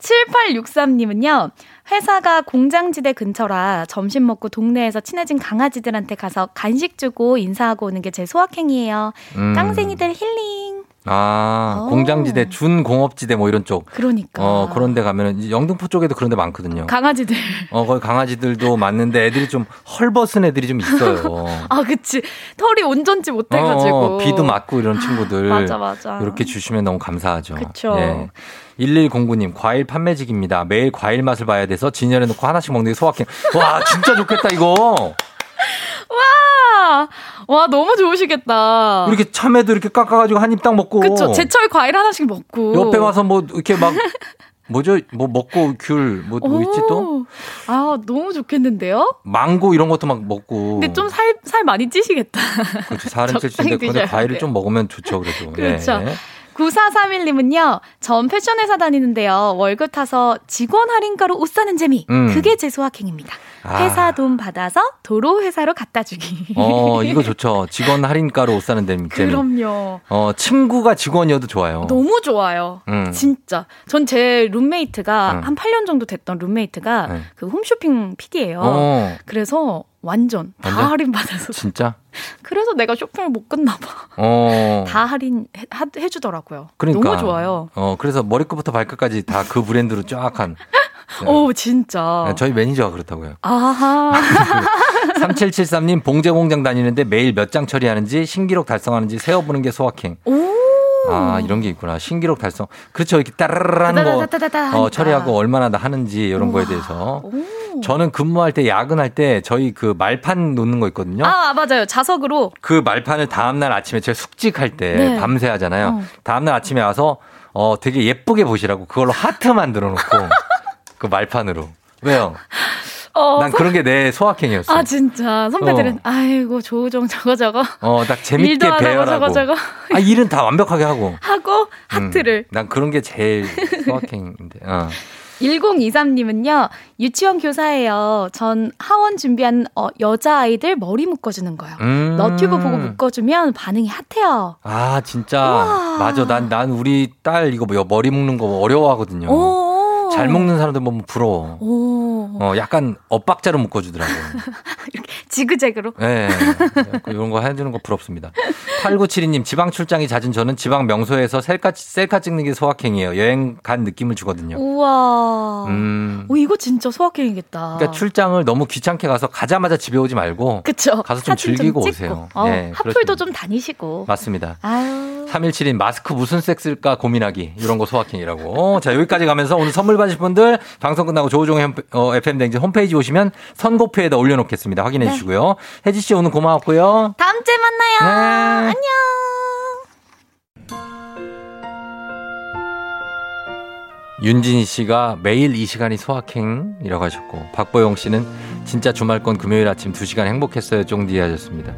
칠팔육삼님은요. 회사가 공장지대 근처라 점심 먹고 동네에서 친해진 강아지들한테 가서 간식 주고 인사하고 오는 게 제 소확행이에요. 음. 깡생이들 힐링. 아, 오. 공장지대, 준공업지대 뭐 이런 쪽. 그러니까. 어, 그런 데 가면은 영등포 쪽에도 그런 데 많거든요. 강아지들. 어, 거기 강아지들도 많는데 애들이 좀 헐벗은 애들이 좀 있어요. 아, 그치. 털이 온전치 못해가지고. 어, 비도 맞고 이런 친구들. 맞아, 맞아. 이렇게 주시면 너무 감사하죠. 그쵸. 예. 일일공구님, 과일 판매직입니다. 매일 과일 맛을 봐야 돼서 진열해 놓고 하나씩 먹는 게 소확행. 와, 진짜 좋겠다, 이거. 와, 와 너무 좋으시겠다. 이렇게 참외도 이렇게 깎아가지고 한 입 딱 먹고. 그쵸. 제철 과일 하나씩 먹고. 옆에 와서 뭐 이렇게 막 뭐죠? 뭐 먹고 귤 뭐 뭐 있지 또? 아 너무 좋겠는데요? 망고 이런 것도 막 먹고. 근데 좀 살 살 많이 찌시겠다. 그렇죠. 살은 찌시는데 근데 과일을 돼요. 좀 먹으면 좋죠, 그래도. 그렇죠. 네. 구사삼일님은요. 전 패션회사 다니는데요. 월급 타서 직원 할인가로 옷 사는 재미. 음. 그게 제 소확행입니다. 아. 회사 돈 받아서 도로 회사로 갖다 주기. 어, 이거 좋죠. 직원 할인가로 옷 사는 재미. 그럼요. 어, 친구가 직원이어도 좋아요. 너무 좋아요. 음. 진짜. 전 제 룸메이트가 음. 한 팔 년 정도 됐던 룸메이트가 음. 그 홈쇼핑 피디예요. 오. 그래서 완전 다 완전? 할인받아서. 진짜? 그래서 내가 쇼핑을 못 끝나 봐. 어. 다 할인 해, 해 주더라고요. 그러니까. 너무 좋아요. 어, 그래서 머리끝부터 발끝까지 다 그 브랜드로 쫙 한. 오, 진짜. 저희 매니저가 그렇다고요. 아하. 삼칠칠삼님, 봉제 공장 다니는데 매일 몇 장 처리하는지 신기록 달성하는지 세어보는 게 소확행. 오. 아, 이런 게 있구나. 신기록 달성. 그렇죠. 이렇게 따라라라는 거 어, 처리하고 얼마나 나 하는지 이런 거에 대해서. 오. 저는 근무할 때 야근할 때 저희 그 말판 놓는 거 있거든요. 아, 맞아요. 자석으로. 그 말판을 다음날 아침에 제가 숙직할 때 네. 밤새 하잖아요. 어. 다음날 아침에 와서 어, 되게 예쁘게 보시라고 그걸로 하트 만들어 놓고 그 말판으로. 왜요? 어, 난 소... 그런 게 내 소확행이었어. 아 진짜 선배들은 어. 아이고 조우종 저거 저거. 어, 딱 재밌게 배열하고. 저거 저거. 아 일은 다 완벽하게 하고. 하고 하트를. 음, 난 그런 게 제일 소확행인데. 어. 일공이삼님은요. 유치원 교사예요. 전 하원 준비한 어, 여자아이들 머리 묶어주는 거요. 음. 너튜브 보고 묶어주면 반응이 핫해요. 아 진짜. 우와. 맞아. 난, 난 우리 딸 이거 뭐, 머리 묶는 거 어려워하거든요. 오. 잘 먹는 사람들 보면 부러워. 오. 어, 약간 엇박자로 묶어주더라고요. 이렇게 지그재그로? 네. 이런 거 해주는 거 부럽습니다. 팔구칠이님, 지방 출장이 잦은 저는 지방 명소에서 셀카, 셀카 찍는 게 소확행이에요. 여행 간 느낌을 주거든요. 우와. 음. 오, 이거 진짜 소확행이겠다. 그러니까 출장을 너무 귀찮게 가서 가자마자 집에 오지 말고. 그쵸. 가서 좀 즐기고 좀 오세요. 어, 네, 핫플도 좀 다니시고. 맞습니다. 아유. 삼일칠인, 마스크 무슨 색 쓸까 고민하기. 이런 거 소확행이라고. 자, 여기까지 가면서 오늘 선물 받으실 분들 방송 끝나고 조우종의 어, 에프엠 대행진 홈페이지 오시면 선고표에다 올려놓겠습니다. 확인해 네. 주시고요. 혜지 씨 오늘 고마웠고요. 다음 주에 만나요. 네. 안녕. 윤진희 씨가 매일 이 시간이 소확행이라고 하셨고 박보영 씨는 진짜 주말권 금요일 아침 두 시간 행복했어요. 쫑디 하셨습니다.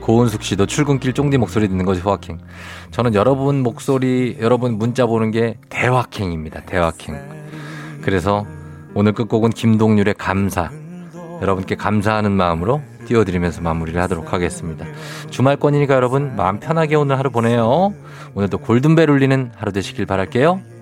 고은숙 씨도 출근길 쫑디 목소리 듣는 거지 소확행. 저는 여러분 목소리, 여러분 문자 보는 게 대확행입니다. 대확행. 그래서 오늘 끝곡은 김동률의 감사. 여러분께 감사하는 마음으로 띄워드리면서 마무리를 하도록 하겠습니다. 주말권이니까 여러분 마음 편하게 오늘 하루 보내요. 오늘도 골든벨 울리는 하루 되시길 바랄게요.